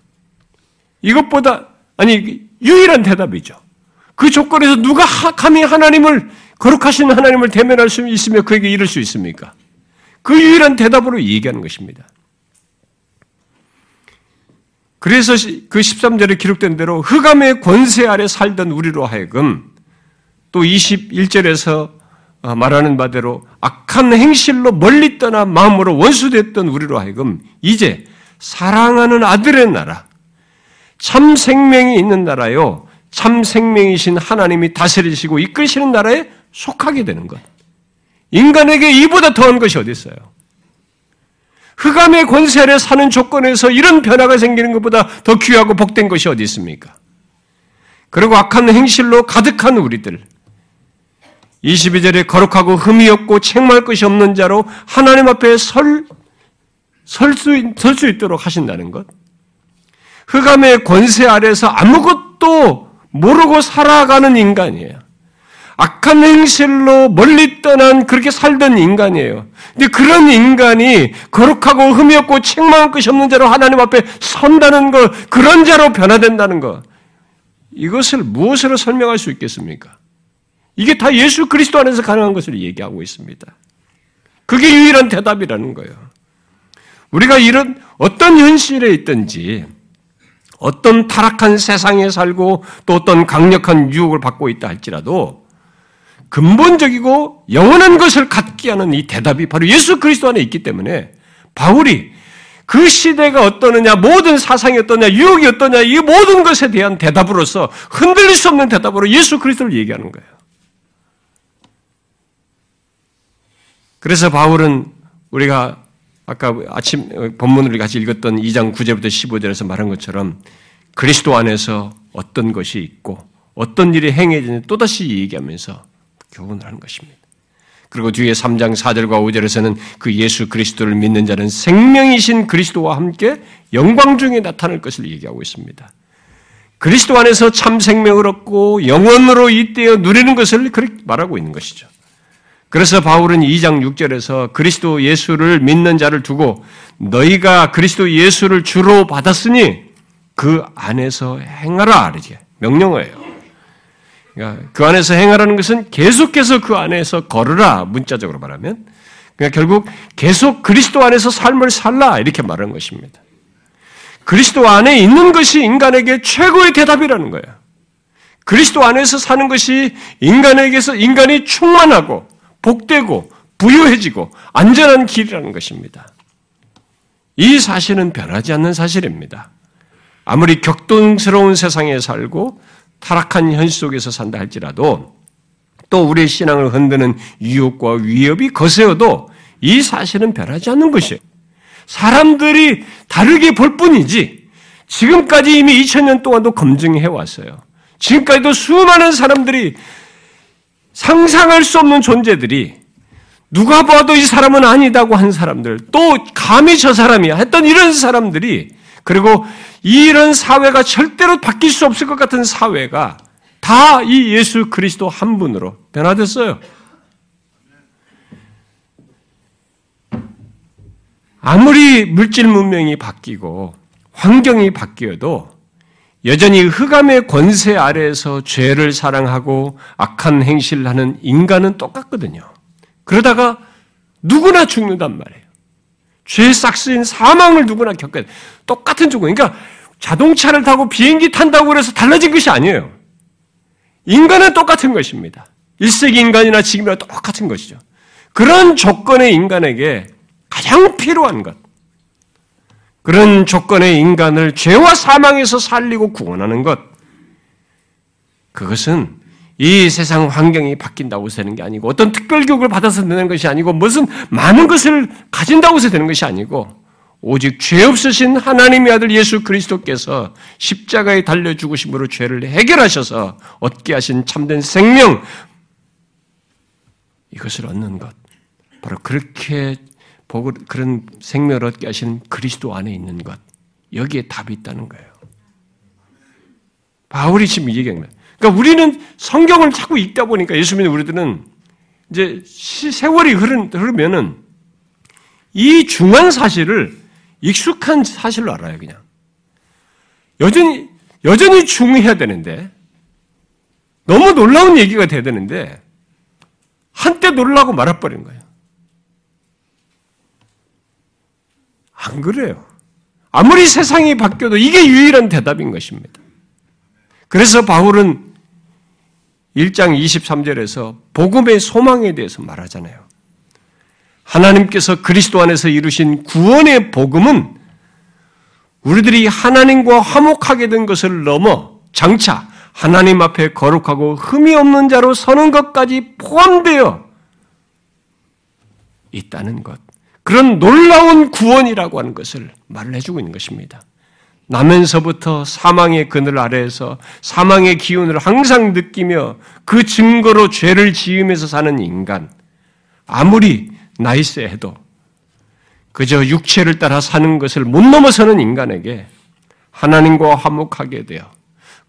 이것보다 아니 유일한 대답이죠. 그 조건에서 누가 감히 하나님을 거룩하신 하나님을 대면할 수 있으며 그에게 이룰 수 있습니까? 그 유일한 대답으로 얘기하는 것입니다. 그래서 그 십삼 절에 기록된 대로 흑암의 권세 아래 살던 우리로 하여금 또 이십일 절에서 말하는 바대로 악한 행실로 멀리 떠나 마음으로 원수됐던 우리로 하여금 이제 사랑하는 아들의 나라, 참 생명이 있는 나라요, 참 생명이신 하나님이 다스리시고 이끄시는 나라에 속하게 되는 것. 인간에게 이보다 더한 것이 어디 있어요? 흑암의 권세 아래 사는 조건에서 이런 변화가 생기는 것보다 더 귀하고 복된 것이 어디 있습니까? 그리고 악한 행실로 가득한 우리들, 이십이 절에 거룩하고 흠이 없고 책망할 것이 없는 자로 하나님 앞에 설, 설 수, 설 수 있도록 하신다는 것. 흑암의 권세 아래서 아무것도 모르고 살아가는 인간이에요. 악한 행실로 멀리 떠난 그렇게 살던 인간이에요. 근데 그런 인간이 거룩하고 흠이 없고 책망할 것이 없는 자로 하나님 앞에 선다는 것, 그런 자로 변화된다는 것. 이것을 무엇으로 설명할 수 있겠습니까? 이게 다 예수 그리스도 안에서 가능한 것을 얘기하고 있습니다. 그게 유일한 대답이라는 거예요. 우리가 이런 어떤 현실에 있든지, 어떤 타락한 세상에 살고 또 어떤 강력한 유혹을 받고 있다 할지라도 근본적이고 영원한 것을 갖게 하는 이 대답이 바로 예수 그리스도 안에 있기 때문에 바울이 그 시대가 어떠느냐, 모든 사상이 어떠냐, 유혹이 어떠냐, 이 모든 것에 대한 대답으로서 흔들릴 수 없는 대답으로 예수 그리스도를 얘기하는 거예요. 그래서 바울은 우리가 아까 아침 본문을 같이 읽었던 이 장 구 절부터 십오 절에서 말한 것처럼 그리스도 안에서 어떤 것이 있고 어떤 일이 행해지는지 또다시 얘기하면서 교훈을 하는 것입니다. 그리고 뒤에 삼 장 사 절과 오 절에서는 그 예수 그리스도를 믿는 자는 생명이신 그리스도와 함께 영광 중에 나타날 것을 얘기하고 있습니다. 그리스도 안에서 참 생명을 얻고 영원으로 잇대어 누리는 것을 그렇게 말하고 있는 것이죠. 그래서 바울은 이 장 육 절에서 그리스도 예수를 믿는 자를 두고 너희가 그리스도 예수를 주로 받았으니 그 안에서 행하라, 이렇게 명령어예요. 그러니까 그 안에서 행하라는 것은 계속해서 그 안에서 걸으라, 문자적으로 말하면. 그러니까 결국 계속 그리스도 안에서 삶을 살라, 이렇게 말하는 것입니다. 그리스도 안에 있는 것이 인간에게 최고의 대답이라는 거예요. 그리스도 안에서 사는 것이 인간에게서 인간이 충만하고 복되고 부유해지고 안전한 길이라는 것입니다. 이 사실은 변하지 않는 사실입니다. 아무리 격동스러운 세상에 살고 타락한 현실 속에서 산다 할지라도 또 우리의 신앙을 흔드는 유혹과 위협이 거세어도 이 사실은 변하지 않는 것이에요. 사람들이 다르게 볼 뿐이지 지금까지 이미 이천 년 동안도 검증해 왔어요. 지금까지도 수많은 사람들이 상상할 수 없는 존재들이 누가 봐도 이 사람은 아니다고 한 사람들, 또 감히 저 사람이야 했던 이런 사람들이, 그리고 이런 사회가 절대로 바뀔 수 없을 것 같은 사회가 다 이 예수 그리스도 한 분으로 변화됐어요. 아무리 물질 문명이 바뀌고 환경이 바뀌어도 여전히 흑암의 권세 아래에서 죄를 사랑하고 악한 행실을 하는 인간은 똑같거든요. 그러다가 누구나 죽는단 말이에요. 죄의 싹스인 사망을 누구나 겪어야 돼요. 똑같은 조건. 그러니까 자동차를 타고 비행기 탄다고 해서 달라진 것이 아니에요. 인간은 똑같은 것입니다. 일 세기 인간이나 지금이나 똑같은 것이죠. 그런 조건의 인간에게 가장 필요한 것, 그런 조건의 인간을 죄와 사망에서 살리고 구원하는 것, 그것은 이 세상 환경이 바뀐다고 해서 되는 게 아니고 어떤 특별 교육을 받아서 되는 것이 아니고 무슨 많은 것을 가진다고 해서 되는 것이 아니고 오직 죄 없으신 하나님의 아들 예수 그리스도께서 십자가에 달려 죽으심으로 죄를 해결하셔서 얻게 하신 참된 생명, 이것을 얻는 것, 바로 그렇게 복을, 그런 생명을 얻게 하시는 그리스도 안에 있는 것, 여기에 답이 있다는 거예요. 바울이 지금 이 얘기합니다. 그러니까 우리는 성경을 자꾸 읽다 보니까 예수 믿는 우리들은 이제 세월이 흐르면은 이 중요한 사실을 익숙한 사실로 알아요, 그냥. 여전히, 여전히 중요해야 되는데, 너무 놀라운 얘기가 돼야 되는데, 한때 놀라고 말아버린 거예요. 안 그래요. 아무리 세상이 바뀌어도 이게 유일한 대답인 것입니다. 그래서 바울은 일 장 이십삼 절에서 복음의 소망에 대해서 말하잖아요. 하나님께서 그리스도 안에서 이루신 구원의 복음은 우리들이 하나님과 화목하게 된 것을 넘어 장차 하나님 앞에 거룩하고 흠이 없는 자로 서는 것까지 포함되어 있다는 것. 그런 놀라운 구원이라고 하는 것을 말을 해주고 있는 것입니다. 나면서부터 사망의 그늘 아래에서 사망의 기운을 항상 느끼며 그 증거로 죄를 지으면서 사는 인간, 아무리 나이세 해도 그저 육체를 따라 사는 것을 못 넘어서는 인간에게 하나님과 화목하게 되어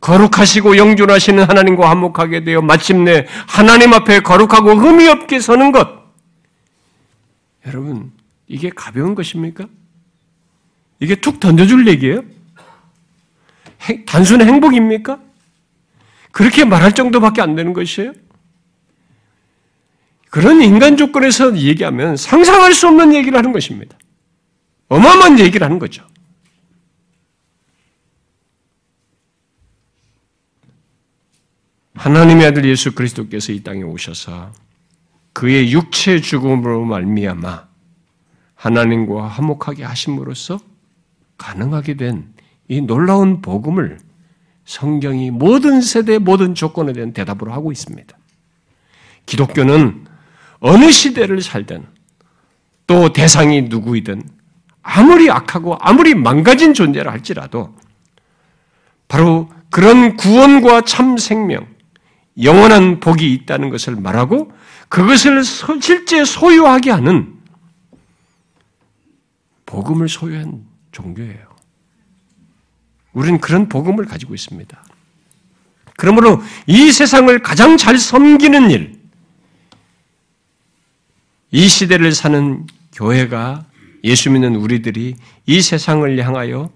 거룩하시고 영존하시는 하나님과 화목하게 되어 마침내 하나님 앞에 거룩하고 흠이 없게 서는 것. 여러분, 이게 가벼운 것입니까? 이게 툭 던져줄 얘기예요? 단순 행복입니까? 그렇게 말할 정도밖에 안 되는 것이에요? 그런 인간 조건에서 얘기하면 상상할 수 없는 얘기를 하는 것입니다. 어마어마한 얘기를 하는 거죠. 하나님의 아들 예수 그리스도께서 이 땅에 오셔서 그의 육체 죽음으로 말미암아 하나님과 화목하게 하심으로써 가능하게 된 이 놀라운 복음을 성경이 모든 세대 모든 조건에 대한 대답으로 하고 있습니다. 기독교는 어느 시대를 살든 또 대상이 누구이든 아무리 악하고 아무리 망가진 존재라 할지라도 바로 그런 구원과 참 생명, 영원한 복이 있다는 것을 말하고 그것을 실제 소유하게 하는 복음을 소유한 종교예요. 우리는 그런 복음을 가지고 있습니다. 그러므로 이 세상을 가장 잘 섬기는 일, 이 시대를 사는 교회가, 예수 믿는 우리들이 이 세상을 향하여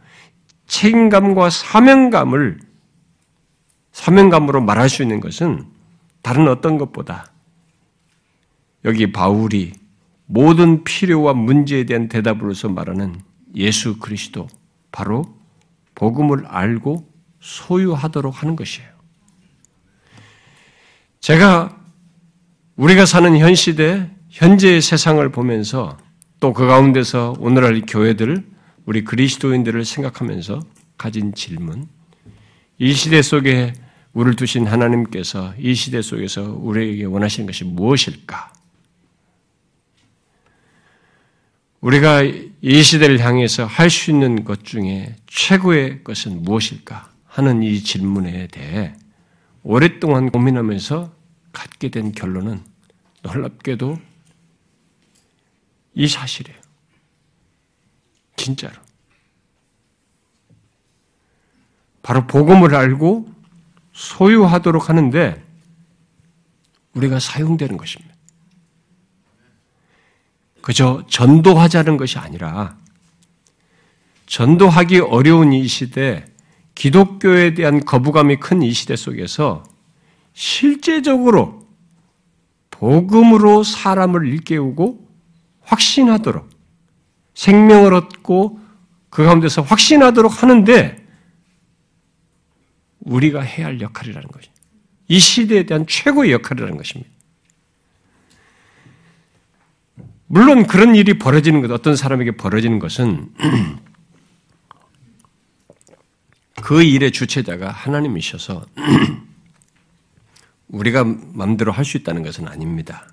책임감과 사명감을, 사명감으로 말할 수 있는 것은 다른 어떤 것보다 여기 바울이 모든 필요와 문제에 대한 대답으로서 말하는 예수 그리스도, 바로 복음을 알고 소유하도록 하는 것이에요. 제가 우리가 사는 현 시대, 현재의 세상을 보면서 또 그 가운데서 오늘날 교회들, 우리 그리스도인들을 생각하면서 가진 질문, 이 시대 속에 우리를 두신 하나님께서 이 시대 속에서 우리에게 원하시는 것이 무엇일까? 우리가 이 시대를 향해서 할 수 있는 것 중에 최고의 것은 무엇일까 하는 이 질문에 대해 오랫동안 고민하면서 갖게 된 결론은 놀랍게도 이 사실이에요. 진짜로. 바로 복음을 알고 소유하도록 하는데 우리가 사용되는 것입니다. 그저 전도하자는 것이 아니라 전도하기 어려운 이 시대, 기독교에 대한 거부감이 큰 이 시대 속에서 실제적으로 복음으로 사람을 일깨우고 확신하도록, 생명을 얻고 그 가운데서 확신하도록 하는데 우리가 해야 할 역할이라는 것이, 이 시대에 대한 최고의 역할이라는 것입니다. 물론 그런 일이 벌어지는 것, 어떤 사람에게 벌어지는 것은 그 일의 주체자가 하나님이셔서 우리가 마음대로 할 수 있다는 것은 아닙니다.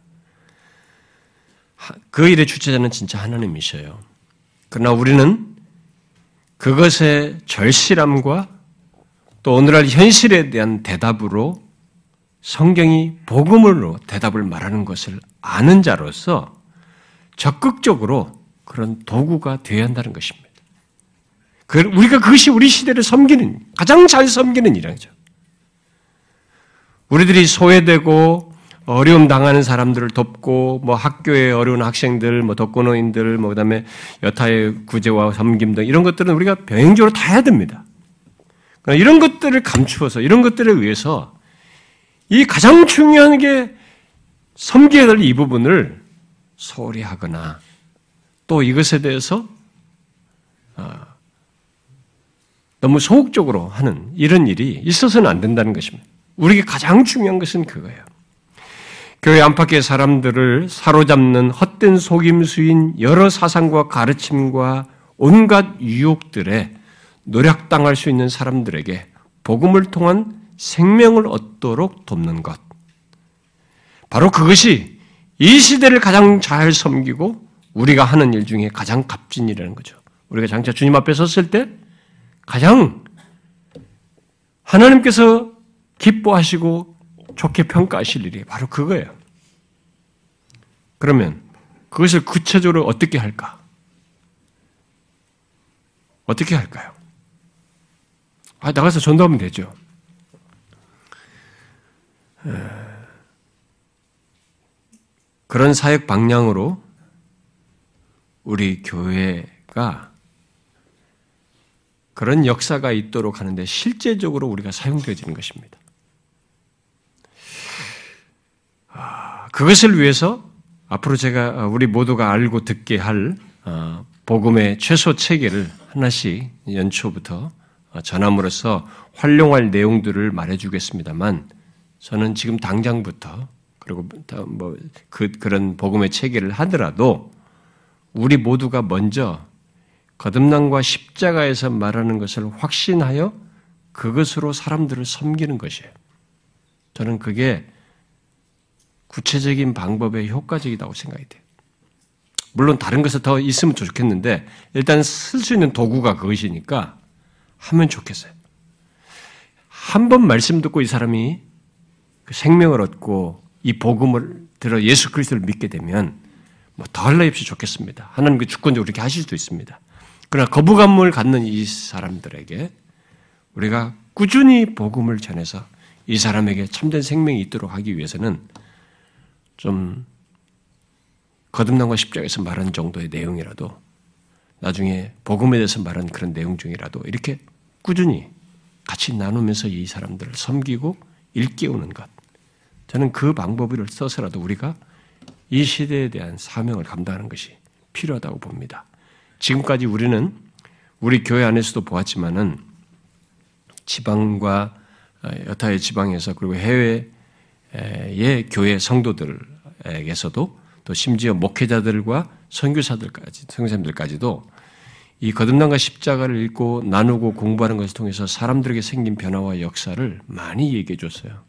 그 일의 주체자는 진짜 하나님이셔요. 그러나 우리는 그것의 절실함과 또 오늘날 현실에 대한 대답으로 성경이 복음으로 대답을 말하는 것을 아는 자로서 적극적으로 그런 도구가 되어야 한다는 것입니다. 우리가 그것이 우리 시대를 섬기는, 가장 잘 섬기는 일이죠. 우리들이 소외되고 어려움 당하는 사람들을 돕고, 뭐 학교에 어려운 학생들, 뭐 독거노인들, 뭐 그다음에 여타의 구제와 섬김 등 이런 것들은 우리가 병행적으로 다 해야 됩니다. 그러니까 이런 것들을 감추어서, 이런 것들에 의해서 이 가장 중요한 게 섬겨야 될 이 부분을 소홀히 하거나 또 이것에 대해서 너무 소극적으로 하는 이런 일이 있어서는 안 된다는 것입니다. 우리에게 가장 중요한 것은 그거예요. 교회 안팎의 사람들을 사로잡는 헛된 속임수인 여러 사상과 가르침과 온갖 유혹들에 노략당할 수 있는 사람들에게 복음을 통한 생명을 얻도록 돕는 것. 바로 그것이 이 시대를 가장 잘 섬기고 우리가 하는 일 중에 가장 값진 일이라는 거죠. 우리가 장차 주님 앞에 섰을 때 가장 하나님께서 기뻐하시고 좋게 평가하실 일이 바로 그거예요. 그러면 그것을 구체적으로 어떻게 할까? 어떻게 할까요? 아, 나가서 전도하면 되죠. 그런 사역 방향으로 우리 교회가 그런 역사가 있도록 하는데 실제적으로 우리가 사용되어지는 것입니다. 그것을 위해서 앞으로 제가 우리 모두가 알고 듣게 할 복음의 최소 체계를 하나씩 연초부터 전함으로써 활용할 내용들을 말해주겠습니다만, 저는 지금 당장부터 그리고 뭐 그 그런 복음의 체계를 하더라도 우리 모두가 먼저 거듭남과 십자가에서 말하는 것을 확신하여 그것으로 사람들을 섬기는 것이에요. 저는 그게 구체적인 방법에 효과적이라고 생각이 돼요. 물론 다른 것에 더 있으면 좋겠는데 일단 쓸 수 있는 도구가 그것이니까 하면 좋겠어요. 한 번 말씀 듣고 이 사람이 그 생명을 얻고 이 복음을 들어 예수 그리스도를 믿게 되면 뭐 더할 나위 없이 좋겠습니다. 하나님께 주권적으로 그렇게 하실 수도 있습니다. 그러나 거부감을 갖는 이 사람들에게 우리가 꾸준히 복음을 전해서 이 사람에게 참된 생명이 있도록 하기 위해서는 좀 거듭남과 십자가에서 말한 정도의 내용이라도 나중에 복음에 대해서 말한 그런 내용 중이라도 이렇게 꾸준히 같이 나누면서 이 사람들을 섬기고 일깨우는 것, 저는 그 방법을 써서라도 우리가 이 시대에 대한 사명을 감당하는 것이 필요하다고 봅니다. 지금까지 우리는 우리 교회 안에서도 보았지만은 지방과 여타의 지방에서 그리고 해외의 교회 성도들에게서도 또 심지어 목회자들과 선교사들까지, 선교사님들까지도 이 거듭남과 십자가를 읽고 나누고 공부하는 것을 통해서 사람들에게 생긴 변화와 역사를 많이 얘기해 줬어요.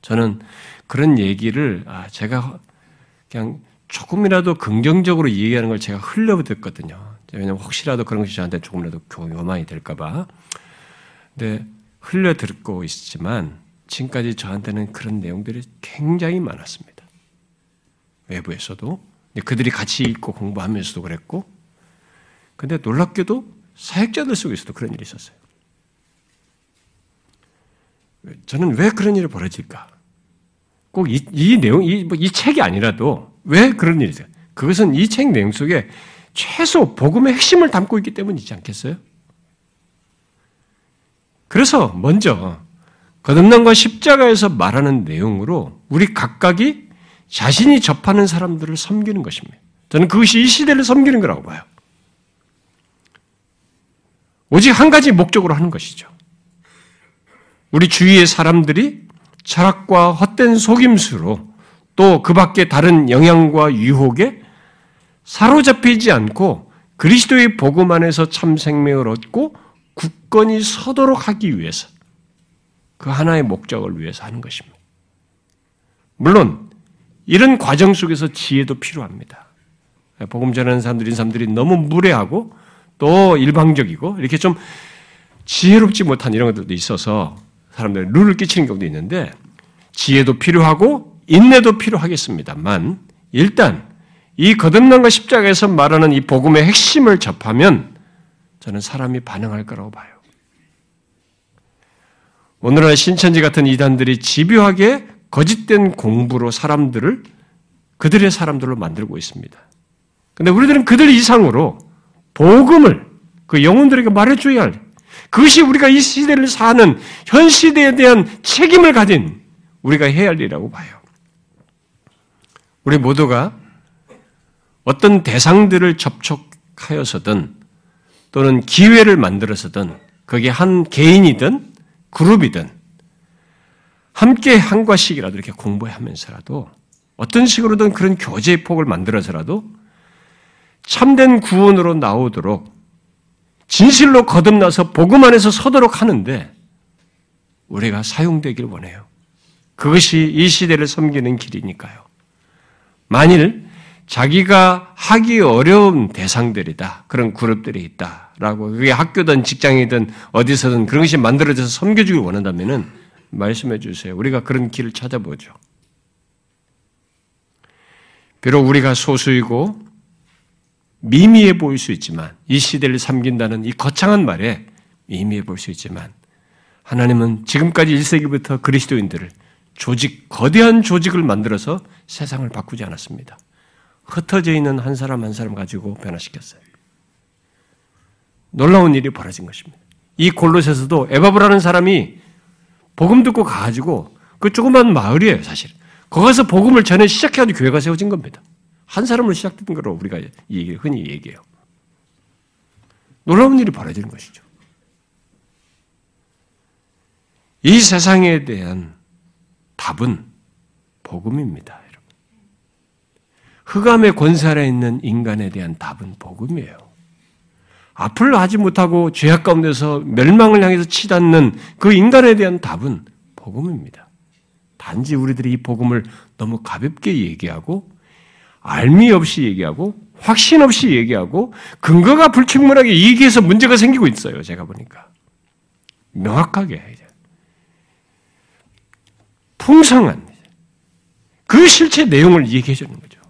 저는 그런 얘기를 아, 제가 그냥 조금이라도 긍정적으로 얘기하는 걸 제가 흘려듣거든요. 왜냐하면 혹시라도 그런 것이 저한테 조금이라도 교만이 될까봐. 근데 흘려듣고 있지만 지금까지 저한테는 그런 내용들이 굉장히 많았습니다. 외부에서도. 그들이 같이 읽고 공부하면서도 그랬고. 근데 놀랍게도 사역자들 속에서도 그런 일이 있었어요. 저는 왜 그런 일이 벌어질까? 꼭 이, 이 내용, 이, 뭐 이 책이 아니라도 왜 그런 일이 있어요? 그것은 이 책 내용 속에 최소 복음의 핵심을 담고 있기 때문이지 않겠어요? 그래서 먼저 거듭남과 십자가에서 말하는 내용으로 우리 각각이 자신이 접하는 사람들을 섬기는 것입니다. 저는 그것이 이 시대를 섬기는 거라고 봐요. 오직 한 가지 목적으로 하는 것이죠. 우리 주위의 사람들이 철학과 헛된 속임수로 또 그 밖에 다른 영향과 유혹에 사로잡히지 않고 그리스도의 복음 안에서 참 생명을 얻고 굳건히 서도록 하기 위해서, 그 하나의 목적을 위해서 하는 것입니다. 물론 이런 과정 속에서 지혜도 필요합니다. 복음 전하는 사람들인 사람들이 너무 무례하고 또 일방적이고 이렇게 좀 지혜롭지 못한 이런 것들도 있어서 사람들이 룰을 끼치는 경우도 있는데, 지혜도 필요하고 인내도 필요하겠습니다만, 일단 이 거듭남과 십자가에서 말하는 이 복음의 핵심을 접하면 저는 사람이 반응할 거라고 봐요. 오늘날 신천지 같은 이단들이 집요하게 거짓된 공부로 사람들을 그들의 사람들로 만들고 있습니다. 그런데 우리들은 그들 이상으로 복음을 그 영혼들에게 말해줘야 할, 그것이 우리가 이 시대를 사는 현 시대에 대한 책임을 가진 우리가 해야 할 일이라고 봐요. 우리 모두가 어떤 대상들을 접촉하여서든 또는 기회를 만들어서든, 그게 한 개인이든 그룹이든 함께 한 과씩이라도 이렇게 공부하면서라도 어떤 식으로든 그런 교제의 폭을 만들어서라도 참된 구원으로 나오도록 진실로 거듭나서 복음 안에서 서도록 하는데 우리가 사용되길 원해요. 그것이 이 시대를 섬기는 길이니까요. 만일 자기가 하기 어려운 대상들이다. 그런 그룹들이 있다라고 그게 학교든 직장이든 어디서든 그런 것이 만들어져서 섬겨주길 원한다면은 말씀해 주세요. 우리가 그런 길을 찾아보죠. 비록 우리가 소수이고 미미해 보일 수 있지만 이 시대를 섬긴다는 이 거창한 말에 미미해 보일 수 있지만 하나님은 지금까지 일 세기부터 그리스도인들을 조직, 거대한 조직을 만들어서 세상을 바꾸지 않았습니다. 흩어져 있는 한 사람 한 사람 가지고 변화시켰어요. 놀라운 일이 벌어진 것입니다. 이 골로새서도 에바브라는 사람이 복음 듣고 가가지고 그 조그만 마을이에요, 사실. 거기서 복음을 전해 시작해가지고 교회가 세워진 겁니다. 한 사람으로 시작된 거로 우리가 얘기를, 흔히 얘기해요. 놀라운 일이 벌어지는 것이죠. 이 세상에 대한 답은 복음입니다, 여러분. 흑암의 권세 아래 있는 인간에 대한 답은 복음이에요. 앞을 하지 못하고 죄악 가운데서 멸망을 향해서 치닫는 그 인간에 대한 답은 복음입니다. 단지 우리들이 이 복음을 너무 가볍게 얘기하고 알미 없이 얘기하고 확신 없이 얘기하고 근거가 불충분하게 얘기해서 문제가 생기고 있어요. 제가 보니까. 명확하게 해야 돼요. 풍성한 그 실체 내용을 얘기해 주는 거죠.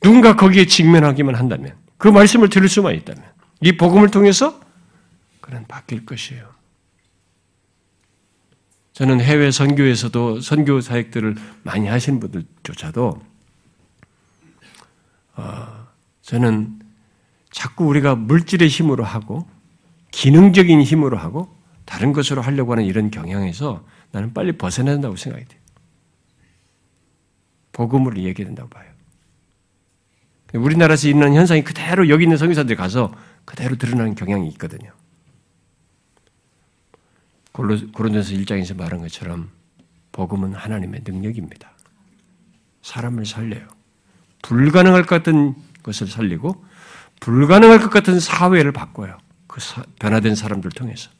누군가 거기에 직면하기만 한다면 그 말씀을 들을 수만 있다면 이 복음을 통해서 그는 바뀔 것이에요. 저는 해외 선교에서도 선교 사역들을 많이 하신 분들조차도 어, 저는 자꾸 우리가 물질의 힘으로 하고 기능적인 힘으로 하고 다른 것으로 하려고 하는 이런 경향에서 나는 빨리 벗어나야 된다고 생각이 돼요. 복음을 얘기해야 된다고 봐요. 우리나라에서 있는 현상이 그대로 여기 있는 선교사들이 가서 그대로 드러나는 경향이 있거든요. 고린도전서 일 장에서 말한 것처럼 복음은 하나님의 능력입니다. 사람을 살려요. 불가능할 것 같은 것을 살리고 불가능할 것 같은 사회를 바꿔요. 그 사, 변화된 사람들을 통해서.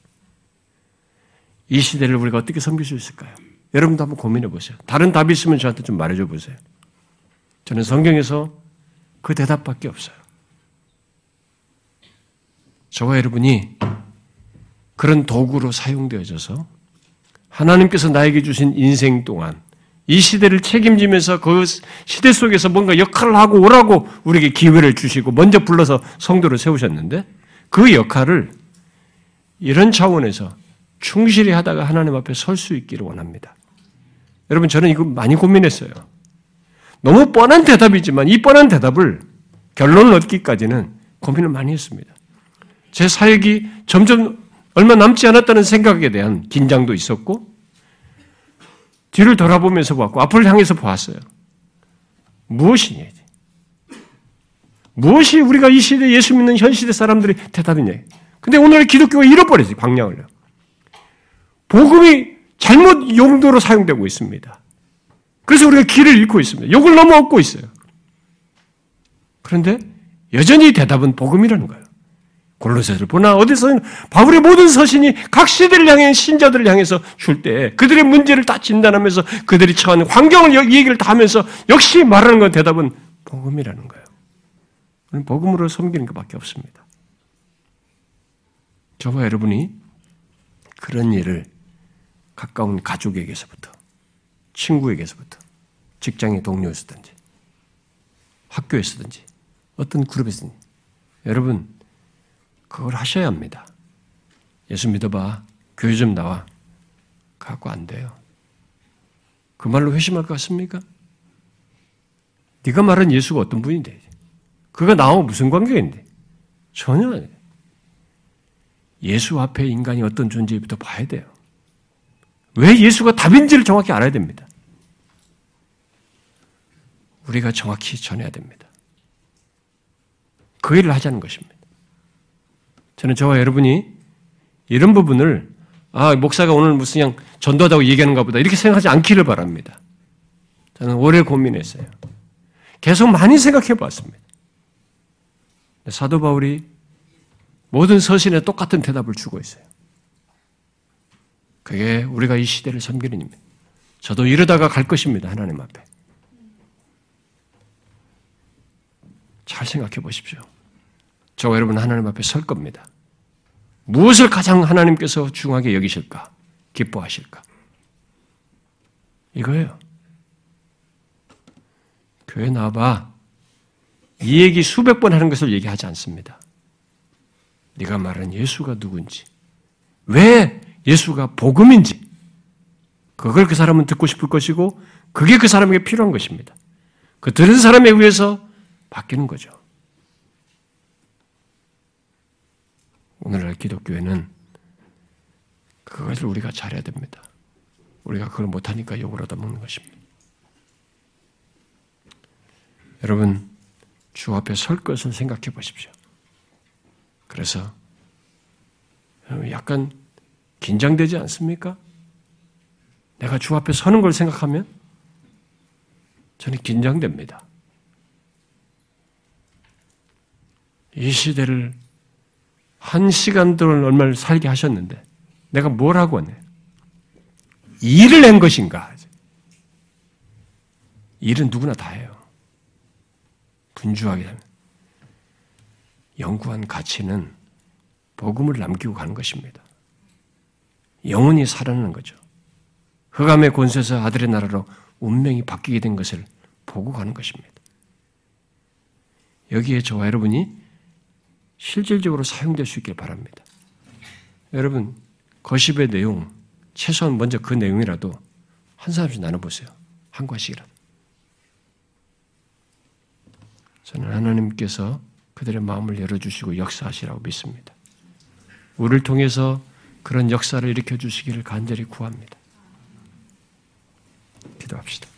이 시대를 우리가 어떻게 섬길 수 있을까요? 여러분도 한번 고민해 보세요. 다른 답이 있으면 저한테 좀 말해줘 보세요. 저는 성경에서 그 대답밖에 없어요. 저와 여러분이 그런 도구로 사용되어져서 하나님께서 나에게 주신 인생 동안 이 시대를 책임지면서 그 시대 속에서 뭔가 역할을 하고 오라고 우리에게 기회를 주시고 먼저 불러서 성도를 세우셨는데 그 역할을 이런 차원에서 충실히 하다가 하나님 앞에 설 수 있기를 원합니다. 여러분 저는 이거 많이 고민했어요. 너무 뻔한 대답이지만 이 뻔한 대답을 결론을 얻기까지는 고민을 많이 했습니다. 제 사역이 점점 얼마 남지 않았다는 생각에 대한 긴장도 있었고 뒤를 돌아보면서 보았고 앞을 향해서 보았어요. 무엇이냐? 무엇이 우리가 이 시대 예수 믿는 현 시대 사람들이 대답이냐? 근데 오늘 기독교가 잃어버렸어요. 방향을요. 복음이 잘못 용도로 사용되고 있습니다. 그래서 우리가 길을 잃고 있습니다. 욕을 너무 얻고 있어요. 그런데 여전히 대답은 복음이라는 거예요. 골로새서를 보나 어디서든 바울의 모든 서신이 각 시대를 향해 신자들을 향해서 줄 때 그들의 문제를 다 진단하면서 그들이 처한 환경을 얘기를 다 하면서 역시 말하는 건 대답은 복음이라는 거예요. 우리는 복음으로 섬기는 것밖에 없습니다. 저와 여러분이 그런 일을 가까운 가족에게서부터 친구에게서부터 직장의 동료에서든지 학교에서든지 어떤 그룹에서든지 여러분 그걸 하셔야 합니다. 예수 믿어봐. 교회 좀 나와. 갖고 안 돼요. 그 말로 회심할 것 같습니까? 네가 말한 예수가 어떤 분인데? 그가 나와 무슨 관계인데? 전혀 아니에요. 예수 앞에 인간이 어떤 존재부터 봐야 돼요. 왜 예수가 답인지를 정확히 알아야 됩니다. 우리가 정확히 전해야 됩니다. 그 일을 하자는 것입니다. 저는 저와 여러분이 이런 부분을 아, 목사가 오늘 무슨 그냥 전도하다고 얘기하는가 보다 이렇게 생각하지 않기를 바랍니다. 저는 오래 고민했어요. 계속 많이 생각해 봤습니다. 사도 바울이 모든 서신에 똑같은 대답을 주고 있어요. 그게 우리가 이 시대를 섬기는 일입니다. 저도 이러다가 갈 것입니다. 하나님 앞에. 잘 생각해 보십시오. 저와 여러분 하나님 앞에 설 겁니다. 무엇을 가장 하나님께서 중하게 여기실까? 기뻐하실까? 이거예요. 교회 나와봐. 이 얘기 수백 번 하는 것을 얘기하지 않습니다. 네가 말하는 예수가 누군지, 왜 예수가 복음인지, 그걸 그 사람은 듣고 싶을 것이고 그게 그 사람에게 필요한 것입니다. 그 들은 사람에 의해서 바뀌는 거죠. 오늘날 기독교회는 그것을 우리가 잘해야 됩니다. 우리가 그걸 못하니까 욕을 얻어먹는 것입니다. 여러분, 주 앞에 설 것을 생각해 보십시오. 그래서 약간 긴장되지 않습니까? 내가 주 앞에 서는 걸 생각하면 저는 긴장됩니다. 이 시대를 한 시간 동안 얼마를 살게 하셨는데 내가 뭘 하고 왔냐? 일을 낸 것인가? 일은 누구나 다 해요. 분주하게 하면. 영구한 가치는 복음을 남기고 가는 것입니다. 영혼이 살아나는 거죠. 흑암의 권세에서 아들의 나라로 운명이 바뀌게 된 것을 보고 가는 것입니다. 여기에 저와 여러분이 실질적으로 사용될 수 있길 바랍니다. 여러분, 거십의 내용, 최소한 먼저 그 내용이라도 한 사람씩 나눠보세요. 한 과씩이라도. 저는 하나님께서 그들의 마음을 열어주시고 역사하시라고 믿습니다. 우리를 통해서 그런 역사를 일으켜주시기를 간절히 구합니다. 기도합시다.